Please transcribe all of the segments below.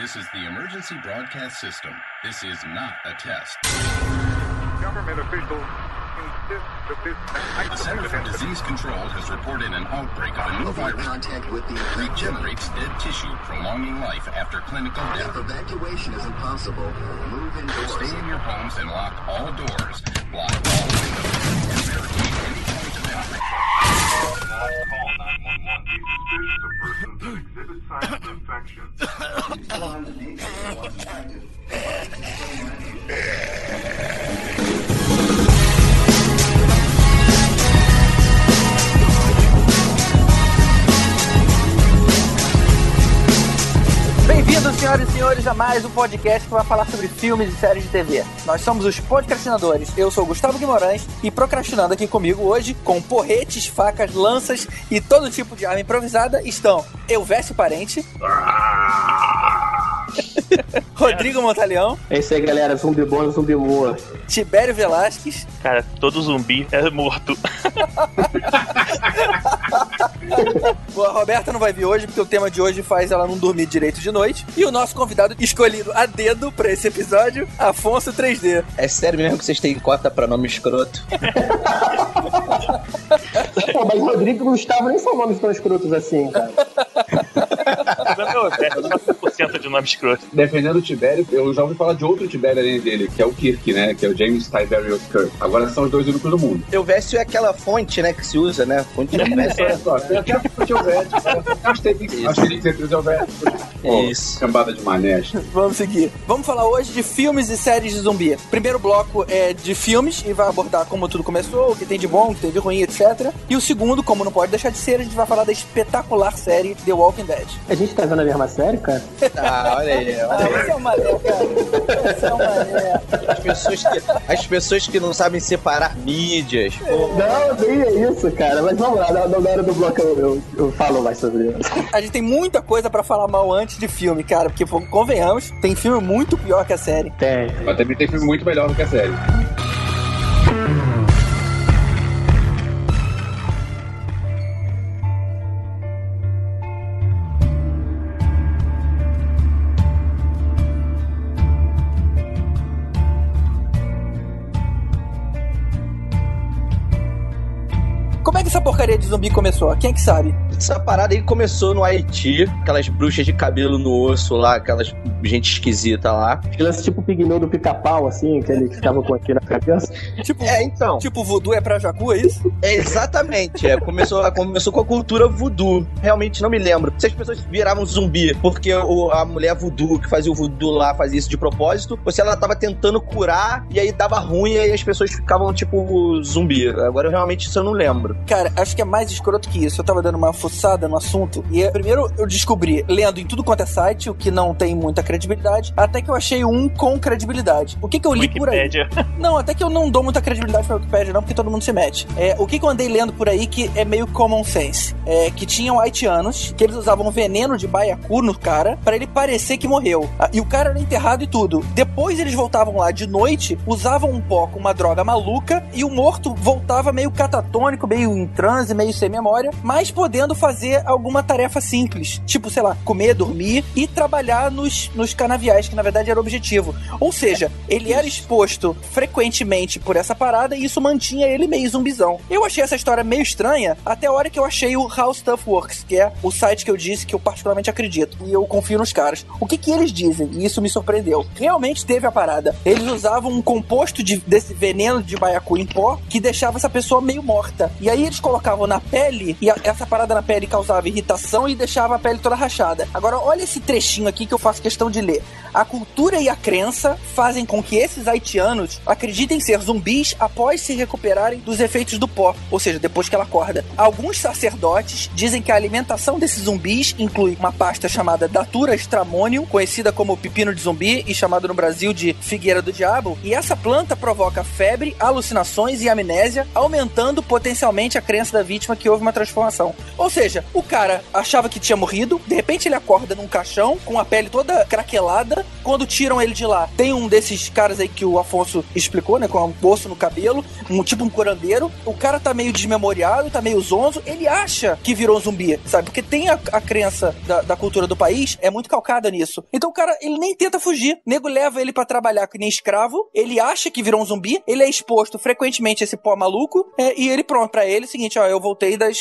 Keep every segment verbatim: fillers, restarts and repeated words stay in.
This is the emergency broadcast system. This is not a test. Government officials insist that this... The Center for Disease Control has reported an outbreak of a new virus. Contact with the... Regenerates dead tissue, prolonging life after clinical death. If evacuation is impossible, move indoors. Stay in your homes and lock all doors. Block all windows. And barricade any point of entry. Bem-vindos, senhoras e senhores, a mais um podcast que vai falar sobre filmes e séries de T V. Nós somos os podcastinadores. Eu sou o Gustavo Guimarães e procrastinando aqui comigo hoje, com porretes, facas, lanças e todo tipo de arma improvisada, estão Helvécio Parente. Rodrigo Montalhão. É isso aí, galera. Zumbi bom e zumbi morto. Tibério Velásquez. Cara, todo zumbi é morto. Bom, a Roberta não vai vir hoje, porque o tema de hoje faz ela não dormir direito de noite. E o nosso convidado escolhido a dedo pra esse episódio, Afonso três D. É sério mesmo que vocês têm cota pra nome escroto? Pô, mas Rodrigo e Gustavo nem são nomes tão escrotos assim, cara. noventa por cento de nome escroto. Defendendo o Tibério, eu já ouvi falar de outro Tibério além dele, que é o Kirk, né? Que é o James Tiberius Kirk. Agora são os dois únicos do mundo. Helvécio é aquela fonte, né? Que se usa, né? Fonte de Helvécio. Olha só, tem aquela fonte Helvécio. Acho que tem que ser três Helvécio. Isso. Cambada de manés. Vamos seguir. Vamos falar hoje de filmes e séries de zumbi. Primeiro bloco é de filmes e vai abordar como tudo começou, o que tem de bom, o que tem de ruim, etcétera. E o segundo, como não pode deixar de ser, a gente vai falar da espetacular série The Walking Dead. A gente tá vendo a mesma série, cara? Ah, olha aí. Olha aí. Ah, esse é o mané, cara. Esse é o mané. As pessoas que, as pessoas que não sabem separar mídias. Pô. Não, nem é isso, cara. Mas vamos lá, na hora do bloco eu, eu, eu falo mais sobre isso. A gente tem muita coisa pra falar mal antes de filme, cara. Porque, convenhamos, tem filme muito pior que a série. Tem. Mas também tem filme muito melhor do que a série. Essa porcaria de zumbi começou? Quem é que sabe? Essa parada aí começou no Haiti, aquelas bruxas de cabelo no osso lá, aquelas gente esquisita lá. Aquelas tipo pigmeu do pica-pau, assim, que eles ficavam com aqui na cabeça. Tipo, é, então. Tipo, voodoo é pra jacu, é isso? É, exatamente. É, começou, começou com a cultura voodoo. Realmente não me lembro. Se as pessoas viravam zumbi porque o, a mulher voodoo, que fazia o voodoo lá, fazia isso de propósito, ou se ela tava tentando curar e aí dava ruim e aí as pessoas ficavam tipo zumbi. Agora, realmente, isso eu não lembro. Cara, Cara, acho que é mais escroto que isso. Eu tava dando uma fuçada no assunto e eu, primeiro eu descobri, lendo em tudo quanto é site, o que não tem muita credibilidade, até que eu achei um com credibilidade. O que que eu li Wikipedia. Por aí? Não, até que eu não dou muita credibilidade pra Wikipedia não, porque todo mundo se mete. É, o que que eu andei lendo por aí que é meio common sense? É, que tinham haitianos, que eles usavam veneno de baiacu no cara pra ele parecer que morreu. E o cara era enterrado e tudo. Depois eles voltavam lá de noite, usavam um pó com uma droga maluca e o morto voltava meio catatônico, meio transe, meio sem memória, mas podendo fazer alguma tarefa simples, tipo, sei lá, comer, dormir e trabalhar nos, nos canaviais, que na verdade era o objetivo. Ou seja, ele era exposto frequentemente por essa parada e isso mantinha ele meio zumbizão. Eu achei essa história meio estranha até a hora que eu achei o How Stuff Works, que é o site que eu disse que eu particularmente acredito e eu confio nos caras. O que que eles dizem? E isso me surpreendeu. Realmente teve a parada. Eles usavam um composto de, desse veneno de baiacu em pó que deixava essa pessoa meio morta. E aí eles colocavam na pele, e essa parada na pele causava irritação e deixava a pele toda rachada. Agora, olha esse trechinho aqui que eu faço questão de ler. A cultura e a crença fazem com que esses haitianos acreditem ser zumbis após se recuperarem dos efeitos do pó, ou seja, depois que ela acorda. Alguns sacerdotes dizem que a alimentação desses zumbis inclui uma pasta chamada Datura Stramonium, conhecida como pepino de zumbi e chamado no Brasil de figueira do diabo, e essa planta provoca febre, alucinações e amnésia, aumentando potencialmente a crença da vítima que houve uma transformação. Ou seja, o cara achava que tinha morrido, De repente ele acorda num caixão, com a pele toda craquelada. Quando tiram ele de lá, tem um desses caras aí que o Afonso explicou, né? Com um poço no cabelo, um tipo um curandeiro. O cara tá meio desmemoriado, tá meio zonzo. Ele acha que virou zumbi, sabe? Porque tem a, a crença da, da cultura do país, é muito calcada nisso. Então o cara, ele nem tenta fugir. O nego leva ele pra trabalhar que nem escravo. Ele acha que virou um zumbi. Ele é exposto frequentemente a esse pó maluco. É, e ele, pronto, pra ele, é o seguinte, ó, eu voltei das,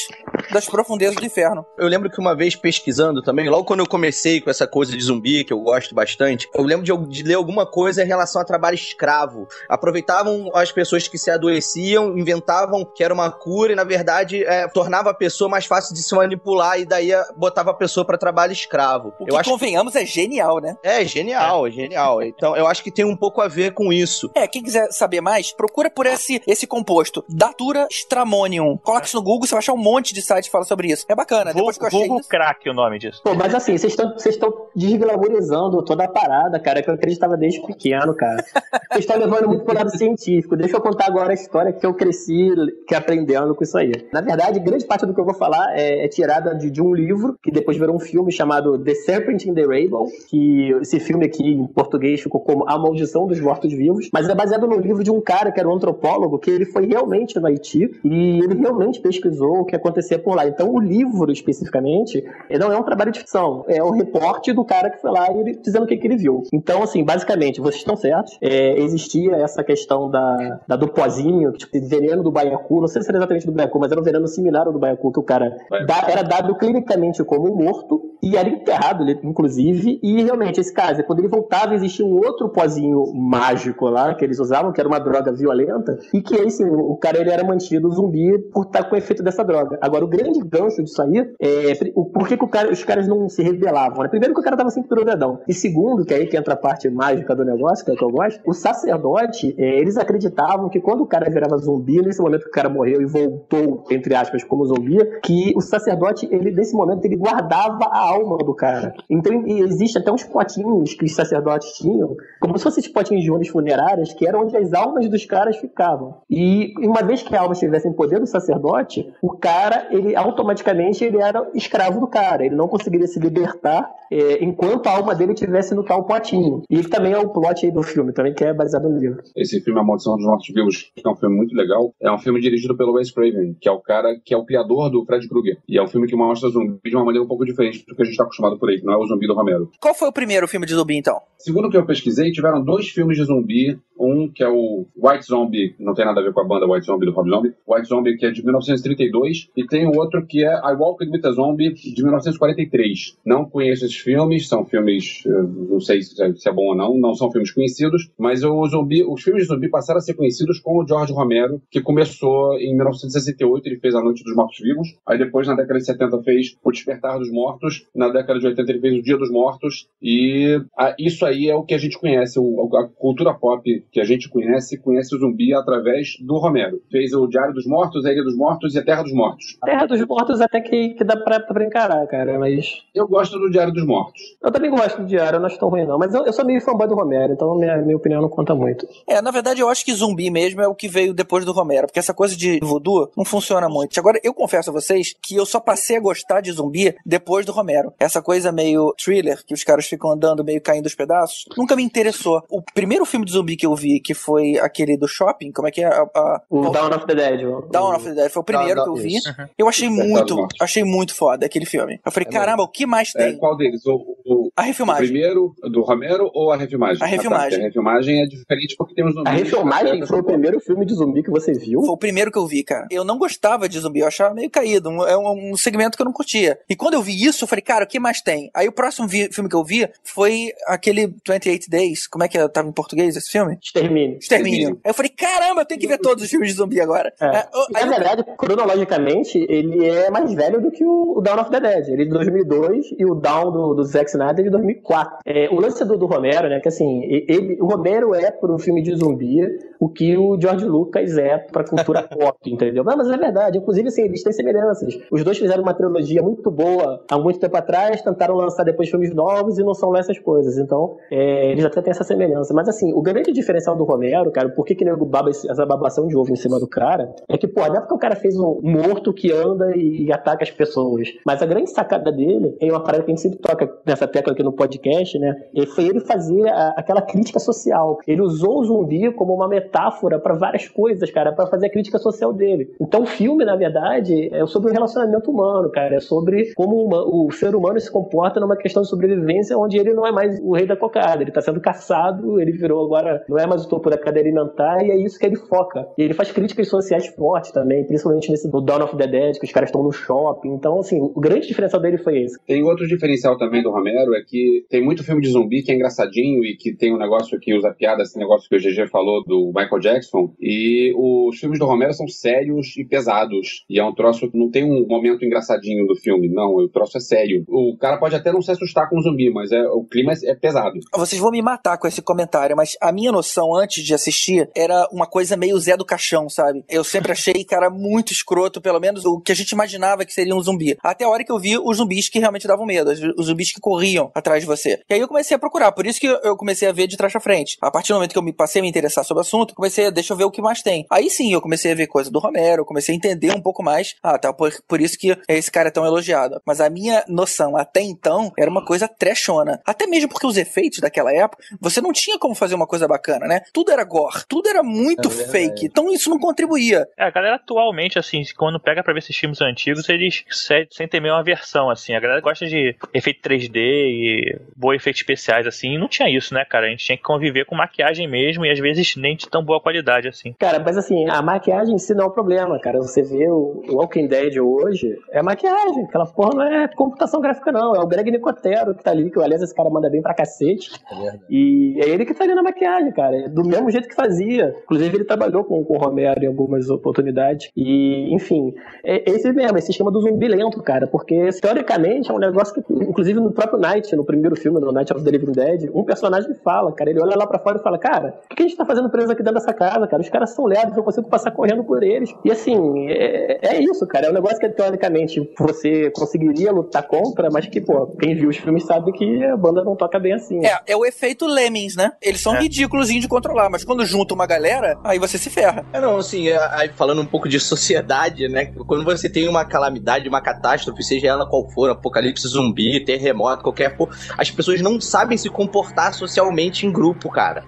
das profundezas do inferno. Eu lembro que uma vez pesquisando também, logo quando eu comecei com essa coisa de zumbi, que eu gosto bastante, eu lembro de, de ler alguma coisa em relação a trabalho escravo. Aproveitavam as pessoas que se adoeciam, inventavam que era uma cura e, na verdade, é, tornava a pessoa mais fácil de se manipular e daí botava a pessoa pra trabalho escravo. O que, eu acho, convenhamos, é genial, né? É, genial, é genial. Então, eu acho que tem um pouco a ver com isso. É, quem quiser saber mais, procura por esse, esse composto, Datura Stramonium. Coloca isso no Google, você vai achar um monte de site que fala sobre isso. É bacana. Depois que eu achei Google isso... crack o nome disso. Pô, mas assim, vocês estão desglamorizando toda a parada, cara, que eu acreditava desde pequeno, cara. Vocês estão levando muito pro lado científico. Deixa eu contar agora a história que eu cresci que aprendendo com isso aí. Na verdade, grande parte do que eu vou falar é, é tirada de, de um livro, que depois virou um filme chamado The Serpent in the Rainbow, que esse filme aqui em português ficou como A Maldição dos Mortos-Vivos, mas é baseado no livro de um cara que era um antropólogo, que ele foi realmente no Haiti, e ele realmente pesquisou o que acontecia por lá. Então o livro, especificamente, não é um trabalho de ficção, é o reporte do cara que foi lá e ele, dizendo o que, que ele viu. Então, assim, basicamente, vocês estão certos, é, existia essa questão da, da do pozinho, tipo, veneno do baiacu, não sei se era exatamente do baiacu, mas era um veneno similar ao do baiacu, que o cara da, era dado clinicamente como morto, e era enterrado, inclusive, e realmente, esse caso, quando ele voltava, existia um outro pozinho mágico lá, que eles usavam, que era uma droga violenta, e que aí, sim, o cara, ele era mantido zumbi por estar com o efeito dessa droga. Agora, o grande gancho disso aí é o, por que, que o cara, os caras não se rebelavam, né? Primeiro, que o cara tava sempre drogadão, e segundo, que aí que entra a parte mágica do negócio, que é o que eu gosto, o sacerdote, é, eles acreditavam que quando o cara virava zumbi, nesse momento que o cara morreu e voltou, entre aspas, como zumbi, que o sacerdote, ele, nesse momento, ele guardava a alma do cara. Então, existe até uns potinhos que os sacerdotes tinham, como se fossem potinhos de urnas funerárias, que eram onde as almas dos caras ficavam. E uma vez que a alma estivesse em poder do sacerdote, o cara, ele automaticamente ele era escravo do cara. Ele não conseguiria se libertar é, enquanto a alma dele estivesse no tal potinho. E ele também é o plot aí do filme, também que é baseado no livro. Esse filme, A Maldição dos Mortos-Vivos, que é um filme muito legal, é um filme dirigido pelo Wes Craven, que é o cara que é o criador do Fred Krueger. E é um filme que mostra zumbi de uma maneira um pouco diferente do que a gente está acostumado por aí, que não é o zumbi do Romero. Qual foi o primeiro filme de zumbi, então? Segundo o que eu pesquisei, tiveram dois filmes de zumbi. Um que é o White Zombie, não tem nada a ver com a banda White Zombie do Rob Zombie. White Zombie, que é de mil novecentos e trinta e dois. E tem o outro que é I Walked with a Zombie, de mil novecentos e quarenta e três. Não conheço esses filmes, são filmes, não sei se é bom ou não, não são filmes conhecidos. Mas o zumbi, os filmes de zumbi passaram a ser conhecidos com o George Romero, que começou em mil novecentos e sessenta e oito, ele fez A Noite dos Mortos Vivos. Aí depois, na década de setenta, fez O Despertar dos Mortos. Na década de oitenta, ele fez O Dia dos Mortos. E a, isso aí é o que a gente conhece, o, a cultura pop que a gente conhece, conhece o zumbi através do Romero. Fez o Diário dos Mortos, a Ilha dos Mortos e a Terra dos Mortos. Terra dos Mortos até que, que dá pra, pra encarar, cara, mas... Eu gosto do Diário dos Mortos. Eu também gosto do Diário, eu não acho tão ruim não, mas eu, eu sou meio fanboy do Romero, então minha, minha opinião não conta muito. É, na verdade eu acho que zumbi mesmo é o que veio depois do Romero, porque essa coisa de voodoo não funciona muito. Agora, eu confesso a vocês que eu só passei a gostar de zumbi depois do Romero. Essa coisa meio thriller, que os caras ficam andando meio caindo os pedaços, nunca me interessou. O primeiro filme de zumbi que eu vi, que foi aquele do shopping, como é que é? A, a... O Dawn of the Dead. Dawn of the Dead, foi o primeiro Dawn, que eu vi. Uhum. Eu achei muito, achei muito foda aquele filme. Eu falei, é caramba, mesmo. O que mais tem? É, qual deles? O, o, a refilmagem. O primeiro, do Romero ou a refilmagem? A refilmagem. Ah, tá, a refilmagem é diferente porque temos zumbis. A refilmagem foi o primeiro filme de zumbi que você viu? Foi o primeiro que eu vi, cara. Eu não gostava de zumbi, eu achava meio caído, é um, um segmento que eu não curtia. E quando eu vi isso, eu falei, cara, o que mais tem? Aí o próximo vi, filme que eu vi foi aquele vinte e oito Days, como é que eu tava em português esse filme? Extermínio. Extermínio. Aí eu falei, caramba, eu tenho que ver todos os filmes de zumbi agora. É. É, eu, aí... Na verdade, cronologicamente, ele é mais velho do que o Dawn of the Dead. Ele é de dois mil e dois e o Dawn do, do Zack Snyder é de dois mil e quatro. É, o lance do, do Romero, né, que assim, ele, o Romero é pro filme de zumbi o que o George Lucas é pra cultura pop, entendeu? Não, mas é verdade. Inclusive, assim, eles têm semelhanças. Os dois fizeram uma trilogia muito boa há muito tempo atrás, tentaram lançar depois filmes novos e não são lá essas coisas. Então, é, eles até têm essa semelhança. Mas assim, o grande diferencial do Romero, cara, por que que nego baba essa babação de ovo em cima do cara, é que, pô, não é porque o cara fez um morto que anda e, e ataca as pessoas. Mas a grande sacada dele é uma parada que a gente sempre toca nessa tecla aqui no podcast, né? E foi ele fazer a, aquela crítica social. Ele usou o zumbi como uma metáfora para várias coisas, cara, para fazer a crítica social dele. Então o filme, na verdade, é sobre o relacionamento humano, cara. É sobre como uma, o ser humano se comporta numa questão de sobrevivência onde ele não é mais o rei da cocada. Ele tá sendo caçado, ele virou agora, não é mais o topo da cadeia alimentar, e é isso que ele foca. E ele faz críticas sociais fortes também, principalmente nesse do Dawn of the Dead, que os caras estão no shopping. Então, assim, o grande diferencial dele foi esse. Tem outro diferencial também do Romero, é que tem muito filme de zumbi que é engraçadinho e que tem um negócio que usa piada, esse negócio que o G G falou do Michael Jackson, e os filmes do Romero são sérios e pesados, e é um troço que não tem um momento engraçadinho do filme, não, o troço é sério. O cara pode até não se assustar com o zumbi, mas é, o clima é, é pesado. Vocês vão me matar com esse comentário, mas a minha noção antes de assistir era uma coisa meio Zé do Caixão, sabe? Eu sempre achei, cara, muito escroto, pelo menos o que a gente imaginava que seria um zumbi. Até a hora que eu vi os zumbis que realmente davam medo, os zumbis que corriam atrás de você. E aí eu comecei a procurar, por isso que eu comecei a ver de trás pra frente. A partir do momento que eu me passei a me interessar sobre o assunto, comecei a, deixa eu ver o que mais tem. Aí sim, eu comecei a ver coisa do Romero, comecei a entender um pouco mais. Ah, tá, por, por isso que esse cara é tão elogiado. Mas a minha noção até então era uma coisa trashona. Até mesmo porque os efeitos daquela época, você não tinha como fazer uma coisa bacana, né? Tudo era gore, tudo era muito é fake. Então isso não contribuía. É, a galera atualmente, assim, quando pega pra ver esses filmes antigos, eles sentem meio uma versão, assim. A galera gosta de efeito três D e boa efeitos especiais, assim. E não tinha isso, né, cara? A gente tinha que conviver com maquiagem mesmo e às vezes nem de tão boa qualidade, assim. Cara, mas assim, a maquiagem em si não é um problema, cara. Você vê o Walking Dead hoje, é maquiagem. Aquela porra não é computação gráfica, não. É o Greg Nicotero que tá ali, que aliás esse cara manda bem pra cacete. É e é ele que tá ali na maquiagem, cara. Do mesmo jeito que fazia. Inclusive ele trabalhou com, com o Romero em algumas oportunidades. E, enfim, é esse mesmo, esse esquema do zumbi lento, cara. Porque, teoricamente, é um negócio que, inclusive no próprio Night, no primeiro filme, no Night of the Living Dead, um personagem fala, cara, ele olha lá pra fora e fala, cara, o que a gente tá fazendo preso aqui dentro dessa casa, cara? Os caras são leves, eu consigo passar correndo por eles. E, assim, é, é isso, cara. É um negócio que, teoricamente, você conseguiria lutar contra, mas que, pô, quem viu os filmes sabe que a banda não toca bem assim. É, é o efeito Lemmings, né? Eles são é. ridículos de controlar, mas quando junta uma galera, aí você se ferra. É, não, assim, aí falando um pouco de sociedade, né? Quando você tem uma calamidade, uma catástrofe, seja ela qual for, apocalipse zumbi, terremoto, qualquer porra, as pessoas não sabem se comportar socialmente em grupo, cara.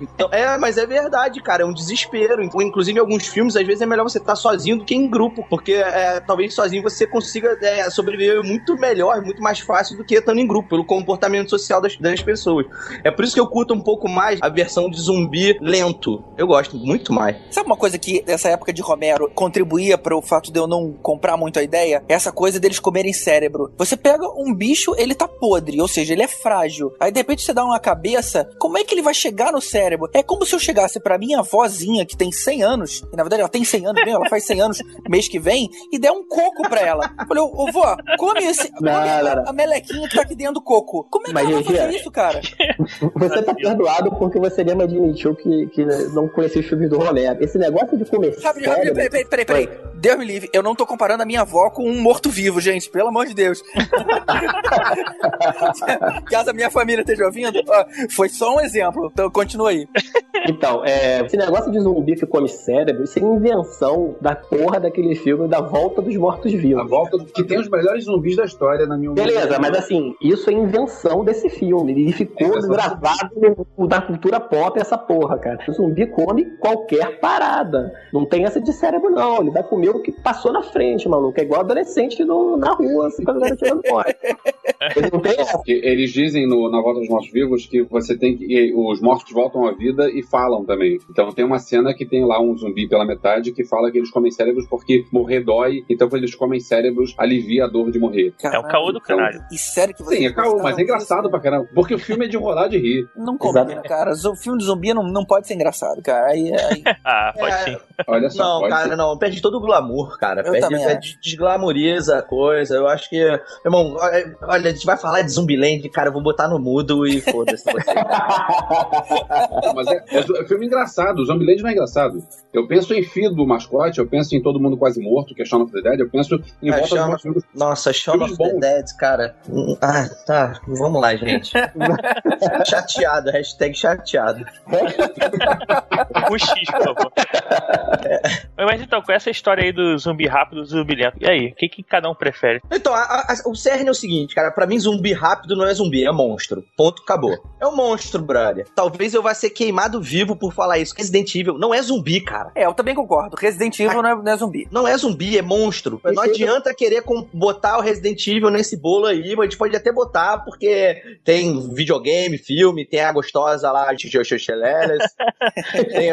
Então, é, mas é verdade, cara, é um desespero. Inclusive, em alguns filmes, às vezes é melhor você estar sozinho do que em grupo, porque é, talvez sozinho você consiga é, sobreviver muito melhor, muito mais fácil do que estando em grupo, pelo comportamento social das, das pessoas. É por isso que eu curto um pouco mais a versão de zumbi lento. Eu gosto muito mais. Sabe uma coisa que, nessa época de Romero, contribuía para o fato de eu não comprar muito a ideia? Essa coisa deles comerem cérebro. Você pega um bicho, ele tá podre, ou seja, ele é frágil. Aí, de repente, você dá uma cabeça, como é que ele vai chegar no cérebro? É como se eu chegasse pra minha avózinha, que tem cem anos, e na verdade ela tem cem anos mesmo, ela faz cem anos mês que vem, e der um coco pra ela. Eu falei, ô vó, come, esse, come não, a, não. a melequinha que tá aqui dentro do coco. Como é que Mas, ela vai fazer é... isso, cara? Você tá perdoado porque você mesmo admitiu que, que não conhecia os filmes do Romero. Esse negócio de comer rápido, cérebro... Peraí, peraí, peraí, peraí. Deus me livre, eu não tô comparando a minha avó com um morto-vivo, gente, pelo amor de Deus. Caso a minha família esteja ouvindo, ó, foi só um exemplo, então continua aí. Então, é, esse negócio de zumbi que come cérebro, isso é invenção da porra daquele filme da Volta dos Mortos-Vivos. A Volta, que tem os melhores zumbis da história, na minha opinião. Beleza, mas assim, isso é invenção desse filme, ele ficou é gravado no, na cultura pop essa porra, cara. O zumbi come qualquer parada, não tem essa de cérebro não, ele vai comer o que passou na frente, maluco, é igual adolescente no, na rua, assim, quando ele tá tirando fora. Eles não tem essa. Eles dizem no, na Volta dos Mortos-Vivos que você tem que, os mortos voltam à vida e falam também. Então tem uma cena que tem lá um zumbi pela metade que fala que eles comem cérebros porque morrer dói, então quando eles comem cérebros alivia a dor de morrer. Caralho. É o caô do caralho. Então, e sério que você sim, é caô, mas é engraçado pra caramba, porque o filme é de rolar de rir. Não combina, cara. O filme de zumbi não, não pode ser engraçado, cara. Aí, aí... ah, pode é... sim. Olha só, não, pode cara, ser. Não. Perde todo o glamour, cara. Eu perde, perde desglamoriza a coisa. Eu acho que... Irmão, olha, a gente vai falar de Zombieland, cara, eu vou botar no mudo e foda-se você. Mas é, é um filme engraçado, o Zombieland não é engraçado. Eu penso em filho do mascote, eu penso em Todo Mundo Quase Morto, que é Shaun of the Dead, eu penso em é, Volta Shaun... dos Mortos. Nossa, Shaun of the Dead, cara. Ah, tá, vamos lá, gente. Chateado, hashtag chateado. O X, por favor. É. Mas então, com essa história aí do zumbi rápido, zumbi lento, e aí? O que, que cada um prefere? Então, a, a, o cerne é o seguinte, cara, pra mim zumbi rápido não é zumbi, é monstro. Ponto, acabou. É um monstro, brother. Talvez eu vá ser queimado vivo por falar isso. Resident Evil não é zumbi, cara. É, eu também concordo. Resident Evil a... não, é, não é zumbi. Não é zumbi, é monstro. Mas não adianta eu... querer com, botar o Resident Evil nesse bolo aí, a gente pode até botar, porque tem videogame, filme, tem a gostosa lá, tem,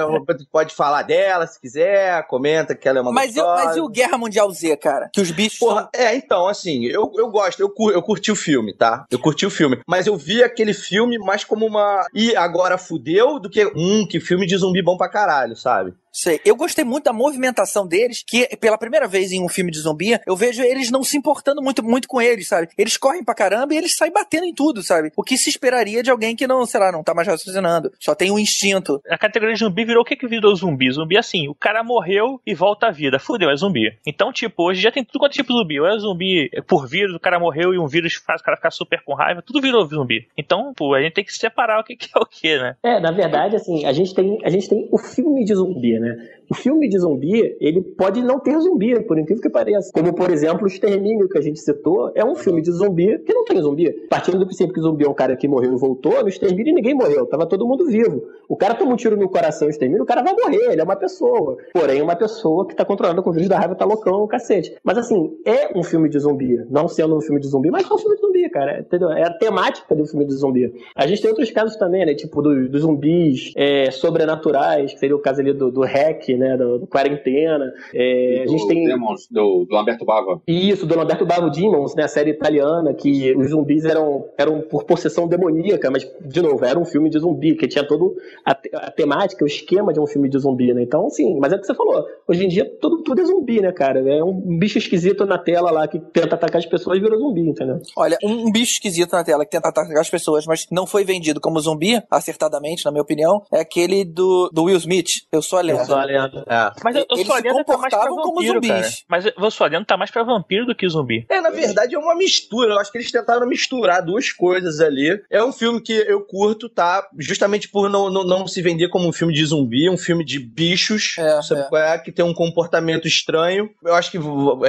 pode falar dela se quiser, comenta que ela é uma mas gostosa. Eu, mas e o Guerra Mundial Z, cara? Que os bichos... Porra, são... É, então, assim, eu, eu gosto, eu, cur, eu curti o filme, tá? Eu curti o filme, mas eu vi aquele filme mais como uma... E agora fudeu do que... Hum, que filme de zumbi bom pra caralho, sabe? Sei. Eu gostei muito da movimentação deles, que pela primeira vez em um filme de zumbi, eu vejo eles não se importando muito, muito com eles, sabe? Eles correm pra caramba e eles saem batendo em tudo, sabe? O que se esperaria de alguém que não, sei lá, não tá mais raciocinando, só tem um instinto. A categoria de zumbi virou o que que virou zumbi? Zumbi é assim, o cara morreu e volta à vida, fudeu, é zumbi. Então, tipo, hoje já tem tudo quanto é tipo de zumbi, ou é zumbi por vírus, o cara morreu e um vírus faz o cara ficar super com raiva, tudo virou zumbi. Então, pô, a gente tem que separar o que que é o que, né? É, na verdade, assim, a gente tem, a gente tem o filme de zumbi, né? O filme de zumbi, ele pode não ter zumbi, por incrível que pareça. Como, por exemplo, o Extermínio, que a gente citou, é um filme de zumbi que não tem zumbi. Partindo do princípio que zumbi é um cara que morreu e voltou, no Extermínio ninguém morreu, tava todo mundo vivo. O cara toma um tiro no coração no Extermínio, o cara vai morrer, ele é uma pessoa. Porém, uma pessoa que tá controlando com o vírus da raiva, tá loucão, cacete. Mas, assim, é um filme de zumbi. Não sendo um filme de zumbi, mas é um filme de zumbi, cara. Entendeu? É a temática do filme de zumbi. A gente tem outros casos também, né? Tipo, dos do zumbis é, sobrenaturais, que seria o caso ali do, do hack, né, do, do quarentena. É, do, a gente tem... Demons, do, do Lamberto Bava. Isso, do Lamberto Bava, o Demons, né, a série italiana, que os zumbis eram, eram por possessão demoníaca, mas, de novo, era um filme de zumbi, que tinha toda a, te, a temática, o esquema de um filme de zumbi, né, então, sim, mas é o que você falou, hoje em dia tudo, tudo é zumbi, né, cara, é um bicho esquisito na tela lá, que tenta atacar as pessoas e vira zumbi, entendeu? Olha, um bicho esquisito na tela que tenta atacar as pessoas, mas não foi vendido como zumbi, acertadamente, na minha opinião, é aquele do, do Will Smith, Eu Sou a Lenda. Eu Sou a Lenda. É. Mas eu, eu eles sou se comportavam tá como zumbis, cara. Mas eu sou olhando tá mais pra vampiro do que zumbi. É, na verdade é uma mistura, eu acho que eles tentaram misturar duas coisas ali. É um filme que eu curto, tá? Justamente por não, não, não se vender como um filme de zumbi, um filme de bichos, é, sabe, é. que tem um comportamento estranho. Eu acho que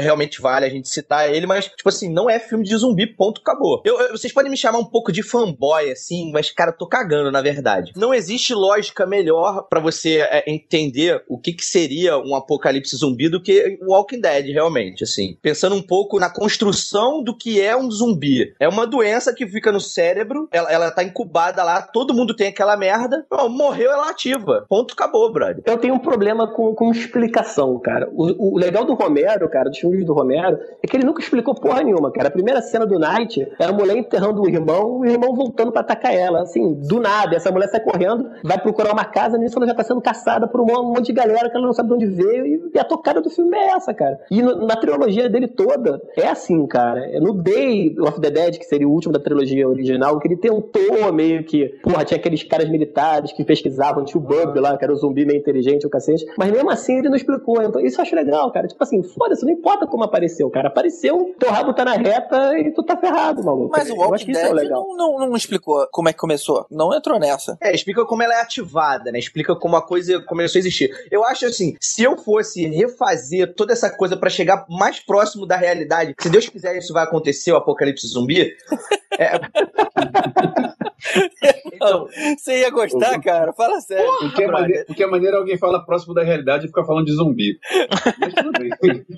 realmente vale a gente citar ele, mas, tipo assim, não é filme de zumbi, ponto, acabou. Eu, eu, vocês podem me chamar um pouco de fanboy, assim, mas, cara, eu tô cagando, na verdade. Não existe lógica melhor pra você é, entender o O que, que seria um apocalipse zumbi do que o Walking Dead, realmente, assim. Pensando um pouco na construção do que é um zumbi. É uma doença que fica no cérebro, ela, ela tá incubada lá, todo mundo tem aquela merda. Não, morreu, ela ativa. Ponto, acabou, brother. Eu tenho um problema com, com explicação, cara. O, o legal do Romero, cara, dos filmes do Romero, é que ele nunca explicou porra nenhuma, cara. A primeira cena do Night era a mulher enterrando o irmão e o irmão voltando pra atacar ela. Assim, do nada. Essa mulher sai correndo, vai procurar uma casa, nisso ela já tá sendo caçada por um monte de galera. Galera que ela não sabe de onde veio, e a tocada do filme é essa, cara. E no, na trilogia dele toda, é assim, cara. No Day of the Dead, que seria o último da trilogia original, que ele tentou meio que, porra, tinha aqueles caras militares que pesquisavam, tinha o Bub lá, que era o zumbi meio inteligente, o cacete, mas mesmo assim ele não explicou. Então, isso eu acho legal, cara. Tipo assim, foda-se, não importa como apareceu, cara. Apareceu, teu rabo tá na reta e tu tá ferrado, maluco. Mas o Walking Dead é não, não, não explicou como é que começou. Não entrou nessa. É, explica como ela é ativada, né? Explica como a coisa começou a existir. Eu acho assim, se eu fosse refazer toda essa coisa pra chegar mais próximo da realidade, se Deus quiser isso vai acontecer, o apocalipse zumbi... é... Então, você ia gostar, eu... cara? Fala sério. Porque maneira, porque a maneira alguém fala próximo da realidade e fica falando de zumbi. Mas tudo bem.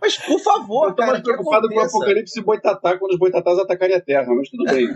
Mas por favor, eu tô cara, mais preocupado com o apocalipse boitatá quando os boitatás atacarem a Terra, mas tudo bem.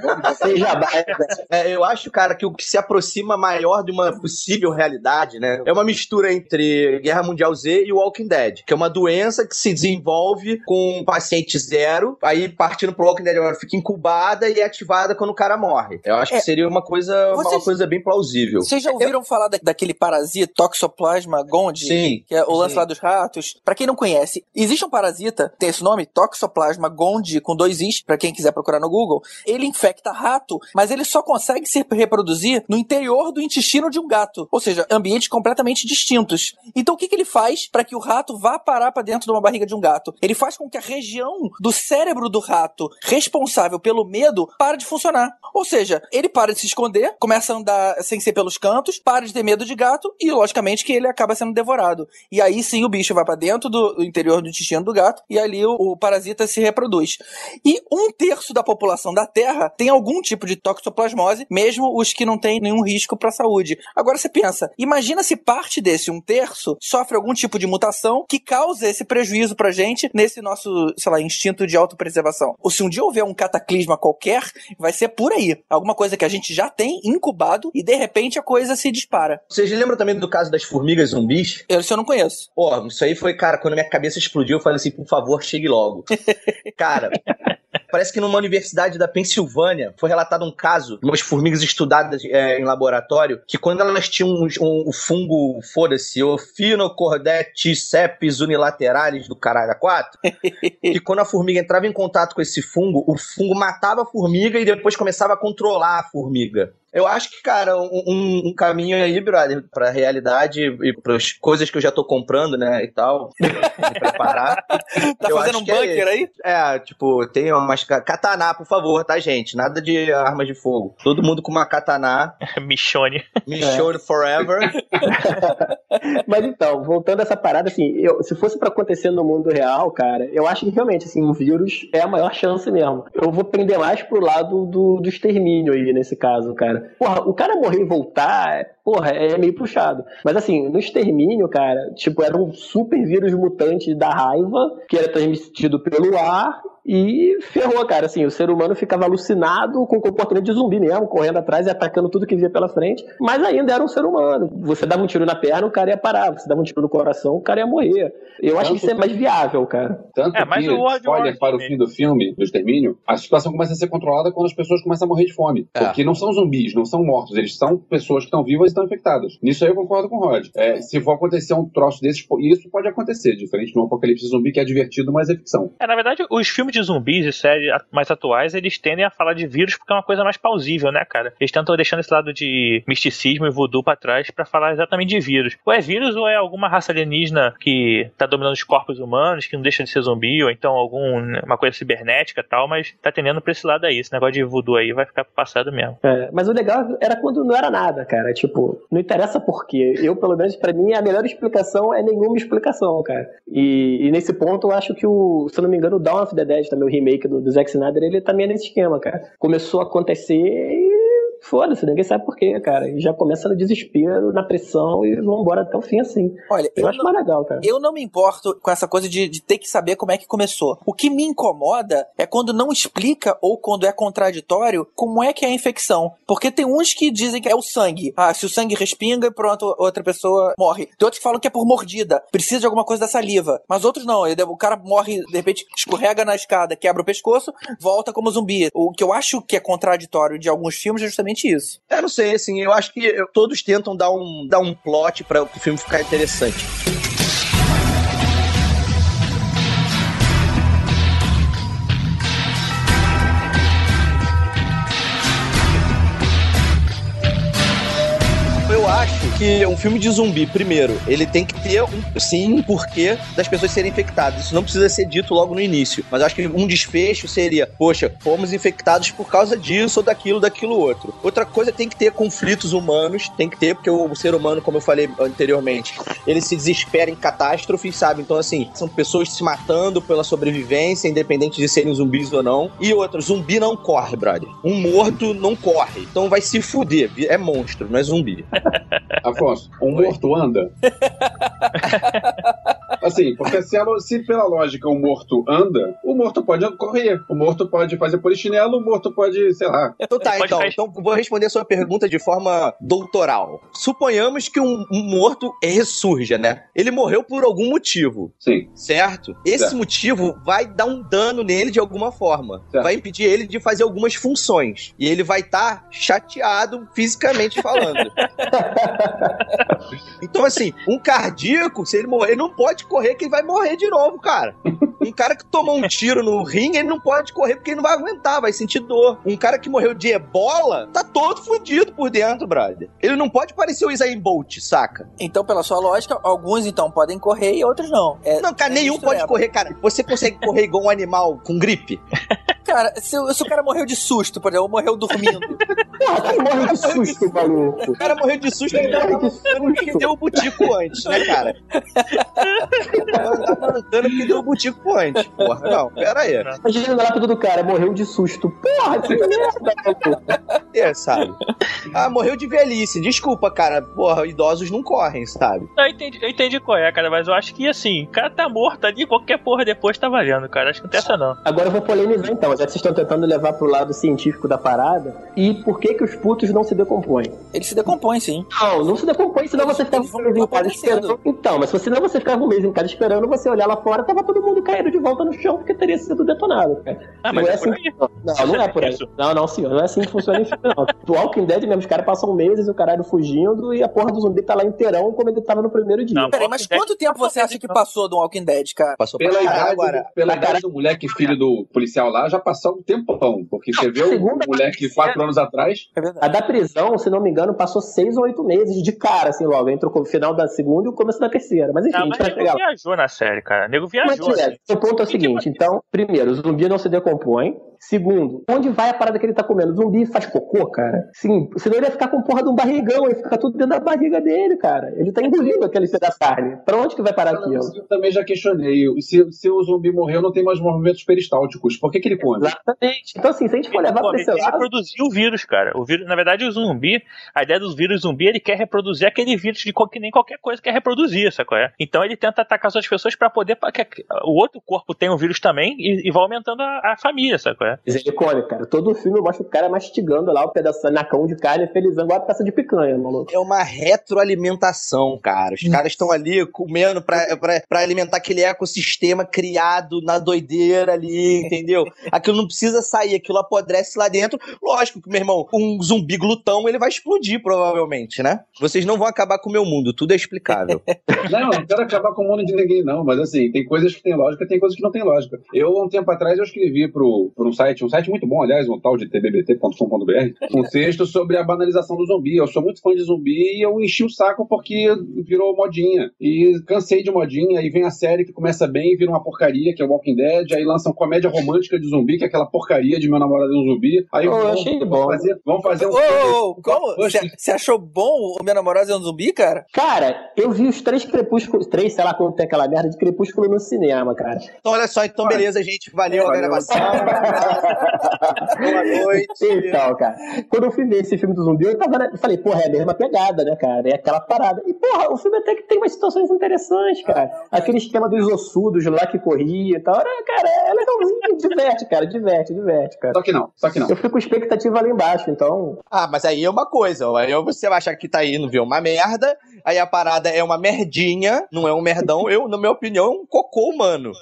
É, eu acho, cara, que o que se aproxima maior de uma possível realidade, né? É uma mistura entre Guerra Mundial Z e Walking Dead, que é uma doença que se desenvolve com um paciente zero, aí partindo pro Walking Dead, ela fica incubada e é ativada quando o cara morre. Eu acho é. que seria uma uma coisa, Vocês... uma coisa bem plausível. Vocês já ouviram Eu... falar da, daquele parasita Toxoplasma gondii? Sim. Que é o lance sim. lá dos ratos. Pra quem não conhece, existe um parasita, tem esse nome, Toxoplasma gondii, com dois is, pra quem quiser procurar no Google. Ele infecta rato, mas ele só consegue se reproduzir no interior do intestino de um gato. Ou seja, ambientes completamente distintos. Então o que, que ele faz pra que o rato vá parar pra dentro de uma barriga de um gato? Ele faz com que a região do cérebro do rato responsável pelo medo pare de funcionar. Ou seja, ele para de se esconder, começa a andar sem ser pelos cantos, para de ter medo de gato e, logicamente, que ele acaba sendo devorado. E aí, sim, o bicho vai pra dentro do, do interior do intestino do gato e ali o, o parasita se reproduz. E um terço da população da Terra tem algum tipo de toxoplasmose, mesmo os que não têm nenhum risco pra saúde. Agora você pensa, imagina se parte desse um terço sofre algum tipo de mutação que causa esse prejuízo pra gente nesse nosso, sei lá, instinto de autopreservação. Ou se um dia houver um cataclisma qualquer, vai ser por aí. Alguma coisa que a gente já tem incubado e, de repente, a coisa se dispara. Vocês lembram também do caso das formigas zumbis? Eu, isso eu não conheço. Pô, isso aí foi, cara, quando minha cabeça explodiu, eu falei assim, por favor, chegue logo. Cara... Parece que numa universidade da Pensilvânia foi relatado um caso de umas formigas estudadas é, em laboratório que quando elas tinham um, um, um fungo, foda-se, o Phynocordeticeps unilateralis do caralho a quatro, que quando a formiga entrava em contato com esse fungo, o fungo matava a formiga e depois começava a controlar a formiga. Eu acho que, cara, um, um caminho aí, brother, pra realidade e pras coisas que eu já tô comprando, né, e tal, me preparar. Tá eu fazendo um bunker é, aí? É, tipo, tem umas... Kataná, por favor, tá, gente? Nada de armas de fogo. Todo mundo com uma kataná. Michonne. Michonne é. Forever. Mas então, voltando a essa parada, assim, eu, se fosse pra acontecer no mundo real, cara, eu acho que realmente, assim, um vírus é a maior chance mesmo. Eu vou pender mais pro lado do, do extermínio aí, nesse caso, cara. Porra, o cara morrer e voltar, porra, é meio puxado. Mas assim, no extermínio, cara, tipo, era um super vírus mutante da raiva, que era transmitido pelo ar e ferrou, cara, assim, o ser humano ficava alucinado com o comportamento de zumbi mesmo, correndo atrás e atacando tudo que via pela frente, mas ainda era um ser humano. Você dava um tiro na perna, o cara ia parar, você dava um tiro no coração, o cara ia morrer. Eu tanto acho que isso é mais viável, cara. Tanto é, mas que, o spoiler para o fim do filme, do extermínio, a situação começa a ser controlada quando as pessoas começam a morrer de fome, é. porque não são zumbis, não são mortos, eles são pessoas que estão vivas e estão infectadas. Nisso aí eu concordo com o Rod. É, se for acontecer um troço desses, isso pode acontecer, diferente de um apocalipse zumbi que é divertido, mas é ficção. É, na verdade, os filmes de zumbis e séries mais atuais, eles tendem a falar de vírus porque é uma coisa mais plausível, né, cara? Eles tentam deixando esse lado de misticismo e voodoo pra trás pra falar exatamente de vírus. Ou é vírus ou é alguma raça alienígena que tá dominando os corpos humanos, que não deixa de ser zumbi, ou então alguma coisa cibernética e tal, mas tá tendendo pra esse lado aí. Esse negócio de voodoo aí vai ficar pro passado mesmo. É, mas o legal era quando não era nada, cara. Tipo, não interessa por quê. Eu, pelo menos, pra mim, a melhor explicação é nenhuma explicação, cara. E, e nesse ponto, eu acho que o, se eu não me engano, o Dawn of the Dead, também o remake do, do Zack Snyder, ele também é nesse esquema, cara. Começou a acontecer e foda-se, ninguém sabe por quê, cara. E já começa no desespero, na pressão e vão embora até o fim, assim. Olha, eu, eu acho não, mais legal, cara. Eu não me importo com essa coisa de, de ter que saber como é que começou. O que me incomoda é quando não explica ou quando é contraditório como é que é a infecção. Porque tem uns que dizem que é o sangue. Ah, se o sangue respinga, pronto, outra pessoa morre. Tem outros que falam que é por mordida. Precisa de alguma coisa da saliva. Mas outros não. O cara morre, de repente, escorrega na escada, quebra o pescoço, volta como zumbi. O que eu acho que é contraditório de alguns filmes é justamente isso. Eu não sei, assim, eu acho que eu, todos tentam dar um, dar um plot para o filme ficar interessante. Eu acho que um filme de zumbi, primeiro, ele tem que ter, um, sim, um porquê das pessoas serem infectadas. Isso não precisa ser dito logo no início. Mas eu acho que um desfecho seria, poxa, fomos infectados por causa disso ou daquilo, daquilo outro. Outra coisa, tem que ter conflitos humanos, tem que ter, porque o ser humano, como eu falei anteriormente, ele se desespera em catástrofes, sabe? Então, assim, são pessoas se matando pela sobrevivência, independente de serem zumbis ou não. E outro, zumbi não corre, brother. Um morto não corre. Então vai se fuder. É monstro, não é zumbi. Afonso, um morto anda? Assim, porque se, ela, se pela lógica o morto anda, o morto pode correr, o morto pode fazer polichinelo, o morto pode, sei lá. Então tá, então, então vou responder a sua pergunta de forma doutoral. Suponhamos que um, um morto ressurja, né? Ele morreu por algum motivo. Sim. Certo? Esse certo. motivo vai dar um dano nele de alguma forma. Certo. Vai impedir ele de fazer algumas funções. E ele vai estar tá chateado fisicamente falando. Então, assim, um cardíaco, se ele morrer, ele não pode correr, que ele vai morrer de novo, cara. Um cara que tomou um tiro no rim, ele não pode correr porque ele não vai aguentar, vai sentir dor. Um cara que morreu de ebola, tá todo fudido por dentro, brother. Ele não pode parecer o Usain Bolt, saca? Então, pela sua lógica, alguns, então, podem correr e outros não. É, não, cara, é nenhum pode é. correr, cara. Você consegue correr igual um animal com gripe? Cara, se, se o cara morreu de susto, por exemplo, ou morreu dormindo. Não, o cara morreu de susto, maluco. O cara morreu de susto porque deu o butico antes, né, cara? Tá andando porque deu o butico antes, porra. Não, pera aí. Imagina o lápis do cara, morreu de susto. Porra, que merda. É, sabe? Ah, morreu de velhice. Desculpa, cara. Porra, idosos não correm, sabe? Eu entendi, eu entendi qual é, cara, mas eu acho que, assim, o cara tá morto ali, qualquer porra depois tá valendo, cara. Acho que não tem essa, não. Agora eu vou polemizar, então. Já que vocês estão tentando levar pro lado científico da parada, e por que que os putos não se decompõem? Eles se decompõem, sim. Não, não se decompõem, senão você ficava um mês em casa esperando. Então, mas se não você ficava um mês em casa esperando, você olhar lá fora, tava todo mundo caindo de volta no chão, porque teria sido detonado. Ah, mas não é, é assim que... Não, não é por aí. Não, não, senhor, não é assim que funciona em filme, não. Do Walking Dead mesmo, os caras passam meses e o caralho fugindo, e a porra do zumbi tá lá inteirão, como ele tava no primeiro dia. Não, peraí, mas quanto tempo você acha que passou do Walking Dead, cara? Passou pela idade, agora. Pela idade do moleque filho do policial lá, já passou um tempão, porque você vê o moleque quatro anos atrás. É verdade. A da prisão, se não me engano, passou seis ou oito meses de cara, assim, logo. Entrou com o final da segunda e o começo da terceira. Mas enfim, não, mas a gente vai pegar. O nego viajou na série, cara. O nego viajou. Mas, assim. O ponto é o seguinte: então, primeiro, o zumbi não se decompõe. Segundo, onde vai a parada que ele tá comendo? O zumbi faz cocô, cara? Sim, senão ele ia ficar com porra de um barrigão, ele fica tudo dentro da barriga dele, cara. Ele tá engolindo aquele pedaço da carne. Pra onde que vai parar aquilo? Eu também já questionei. Se, se o zumbi morreu, não tem mais movimentos peristálticos. Por que que ele come? Exatamente. Então, assim, se a gente for levar pra esse lado... Ele reproduziu o vírus, cara. O vírus, na verdade, o zumbi, a ideia dos vírus zumbi, ele quer reproduzir aquele vírus de que nem qualquer coisa quer reproduzir, sacou? Então ele tenta atacar suas pessoas pra poder... Pra que o outro corpo tenha um vírus também e, e vai aumentando a, a família, sacou? Mas ele come, cara. Todo filme eu mostro o cara mastigando lá o um pedaço nacão de carne, felizando a peça de picanha, maluco. É uma retroalimentação, cara. Os hum. caras estão ali comendo pra, pra, pra alimentar aquele ecossistema criado na doideira ali, entendeu? Aquilo não precisa sair, aquilo apodrece lá dentro. Lógico que, meu irmão, um zumbi glutão, ele vai explodir, provavelmente, né? Vocês não vão acabar com o meu mundo, tudo é explicável. Não, não quero acabar com o mundo de ninguém, não. Mas, assim, tem coisas que tem lógica, tem coisas que não tem lógica. Eu, um tempo atrás, eu escrevi pro, pro um site, um site muito bom, aliás, um tal de t b b t ponto com ponto b r, um texto sobre a banalização do zumbi. Eu sou muito fã de zumbi e eu enchi o saco porque virou modinha. E cansei de modinha, e vem a série que começa bem e vira uma porcaria, que é o Walking Dead, aí lançam comédia romântica de zumbi, que é aquela porcaria de Meu Namorado é um Zumbi. Aí oh, vão, eu achei vamos, bom. Fazer, vamos fazer um... Ô, ô, você achou bom o Meu Namorado é um Zumbi, cara? Cara, eu vi os três crepúsculos, três, sei lá quando tem aquela merda de crepúsculo no cinema, cara. Então, olha só, então beleza, gente, valeu, valeu. a gravação. Boa noite. Então, cara, quando eu fui ver esse filme do zumbi, eu tava, eu falei, porra, é a mesma pegada, né, cara? É aquela parada. E, porra, o filme até que tem umas situações interessantes, cara. Aquele esquema dos ossudos lá que corria e tal. Cara, é legalzinho, diverte, cara, diverte, diverte, cara. Só que não, só que não. Eu fico com expectativa lá embaixo, então... Ah, mas aí é uma coisa, aí você vai achar que tá indo ver uma merda, aí a parada é uma merdinha, não é um merdão, eu, na minha opinião, é um cocô humano.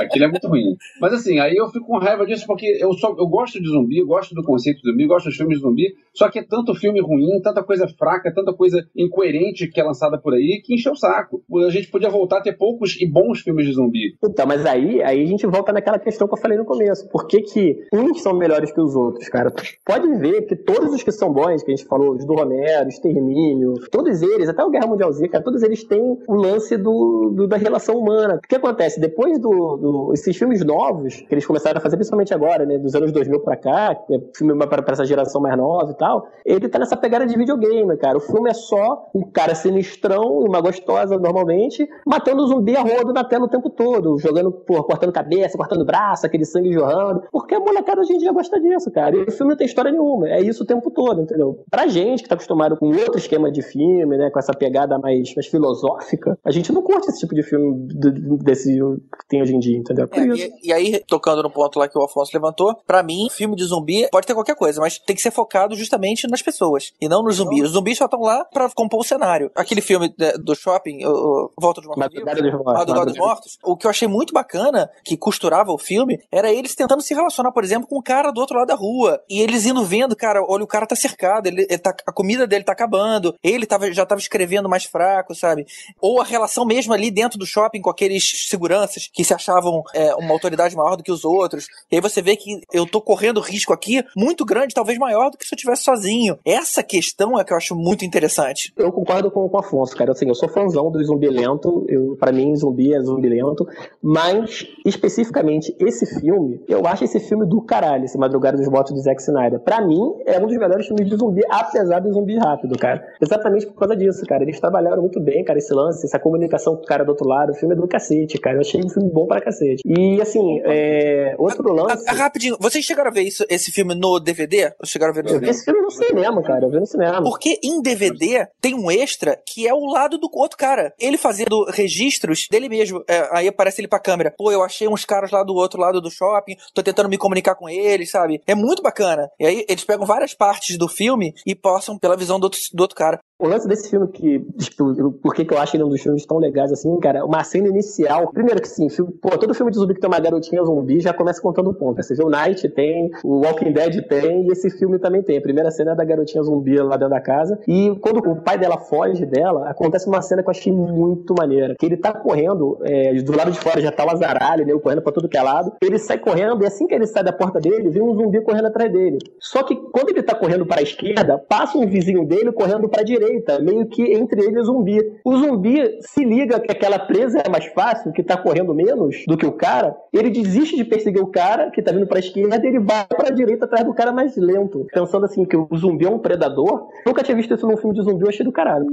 Aquilo é muito ruim. Mas assim, aí eu fico com raiva disso porque eu, só, eu gosto de zumbi, gosto do conceito de zumbi, gosto dos filmes de zumbi, só que é tanto filme ruim, tanta coisa fraca, tanta coisa incoerente que é lançada por aí que encheu o saco. A gente podia voltar a ter poucos e bons filmes de zumbi. Então, mas aí, aí a gente volta naquela questão que eu falei no começo. Por que que uns são melhores que os outros, cara? Pode ver que todos os que são bons, que a gente falou, os do Romero, o Extermínio, todos eles, até o Guerra Mundial Z, cara, todos eles têm o lance do, do, da relação humana. O que acontece? Depois depois do, do... esses filmes novos que eles começaram a fazer, principalmente agora, né? Dos anos dois mil pra cá, filme pra, pra essa geração mais nova e tal, ele tá nessa pegada de videogame, cara. O filme é só um cara sinistrão e uma gostosa, normalmente, matando zumbi a rodo na tela o tempo todo, jogando, porra, cortando cabeça, cortando braço, aquele sangue jorrando. Porque a molecada hoje em dia gosta disso, cara. E o filme não tem história nenhuma. É isso o tempo todo, entendeu? Pra gente que tá acostumado com outro esquema de filme, né? Com essa pegada mais, mais filosófica, a gente não curte esse tipo de filme do, desse que tem hoje em dia, entendeu? É, e, e aí, tocando no ponto lá que o Afonso levantou, pra mim, filme de zumbi pode ter qualquer coisa, mas tem que ser focado justamente nas pessoas e não nos zumbis. Os zumbis só estão lá pra compor o cenário. Aquele filme de, do shopping, o, o Volta dos Mortos, ah, do dos Mortos, o que eu achei muito bacana, que costurava o filme, era eles tentando se relacionar, por exemplo, com um cara do outro lado da rua. E eles indo vendo, cara, olha, o cara tá cercado, ele, ele tá, a comida dele tá acabando, ele tava, já tava escrevendo mais fraco, sabe? Ou a relação mesmo ali dentro do shopping com aqueles seguranças que se achavam é, uma autoridade maior do que os outros. E aí você vê que eu tô correndo risco aqui muito grande, talvez maior do que se eu estivesse sozinho. Essa questão é que eu acho muito interessante. Eu concordo com, com o Afonso, cara. Assim, eu sou fãzão do zumbi lento. Eu, pra mim, zumbi é zumbi lento. Mas, especificamente, esse filme, eu acho esse filme do caralho, esse Madrugada dos Mortos do Zack Snyder. Pra mim, é um dos melhores filmes de zumbi, apesar do zumbi rápido, cara. Exatamente por causa disso, cara. Eles trabalharam muito bem, cara, esse lance, essa comunicação com o cara do outro lado. O filme é do cacete, cara. Eu achei um filme bom pra cacete. E, assim, é... outro lance... A, a, rapidinho, vocês chegaram a ver isso, esse filme no D V D? Ou chegaram a ver no eu, Esse filme no cinema, cara. Eu vi no cinema. Porque em D V D tem um extra que é o lado do outro cara. Ele fazendo registros dele mesmo. É, aí aparece ele pra câmera. Pô, eu achei uns caras lá do outro lado do shopping. Tô tentando me comunicar com eles, sabe? É muito bacana. E aí eles pegam várias partes do filme e passam pela visão do outro, do outro cara. O lance desse filme que, tipo, por que eu acho ele um dos filmes tão legais assim, cara, uma cena inicial, primeiro que sim, filme, pô, todo filme de zumbi que tem uma garotinha zumbi já começa contando um ponto. Você vê o Night tem, o Walking Dead tem e esse filme também tem. A primeira cena é da garotinha zumbi lá dentro da casa e quando o pai dela foge dela, acontece uma cena que eu achei muito maneira, que ele tá correndo, é, do lado de fora já tá o azaralho, né, correndo pra tudo que é lado, ele sai correndo e assim que ele sai da porta dele, vem um zumbi correndo atrás dele. Só que quando ele tá correndo pra esquerda, passa um vizinho dele correndo pra direita, meio que entre ele e o zumbi. O zumbi se liga que aquela presa é mais fácil, que tá correndo menos do que o cara, ele desiste de perseguir o cara que tá vindo pra esquerda, ele vai pra direita atrás do cara mais lento. Pensando assim, que o zumbi é um predador, nunca tinha visto isso num filme de zumbi, eu achei do caralho.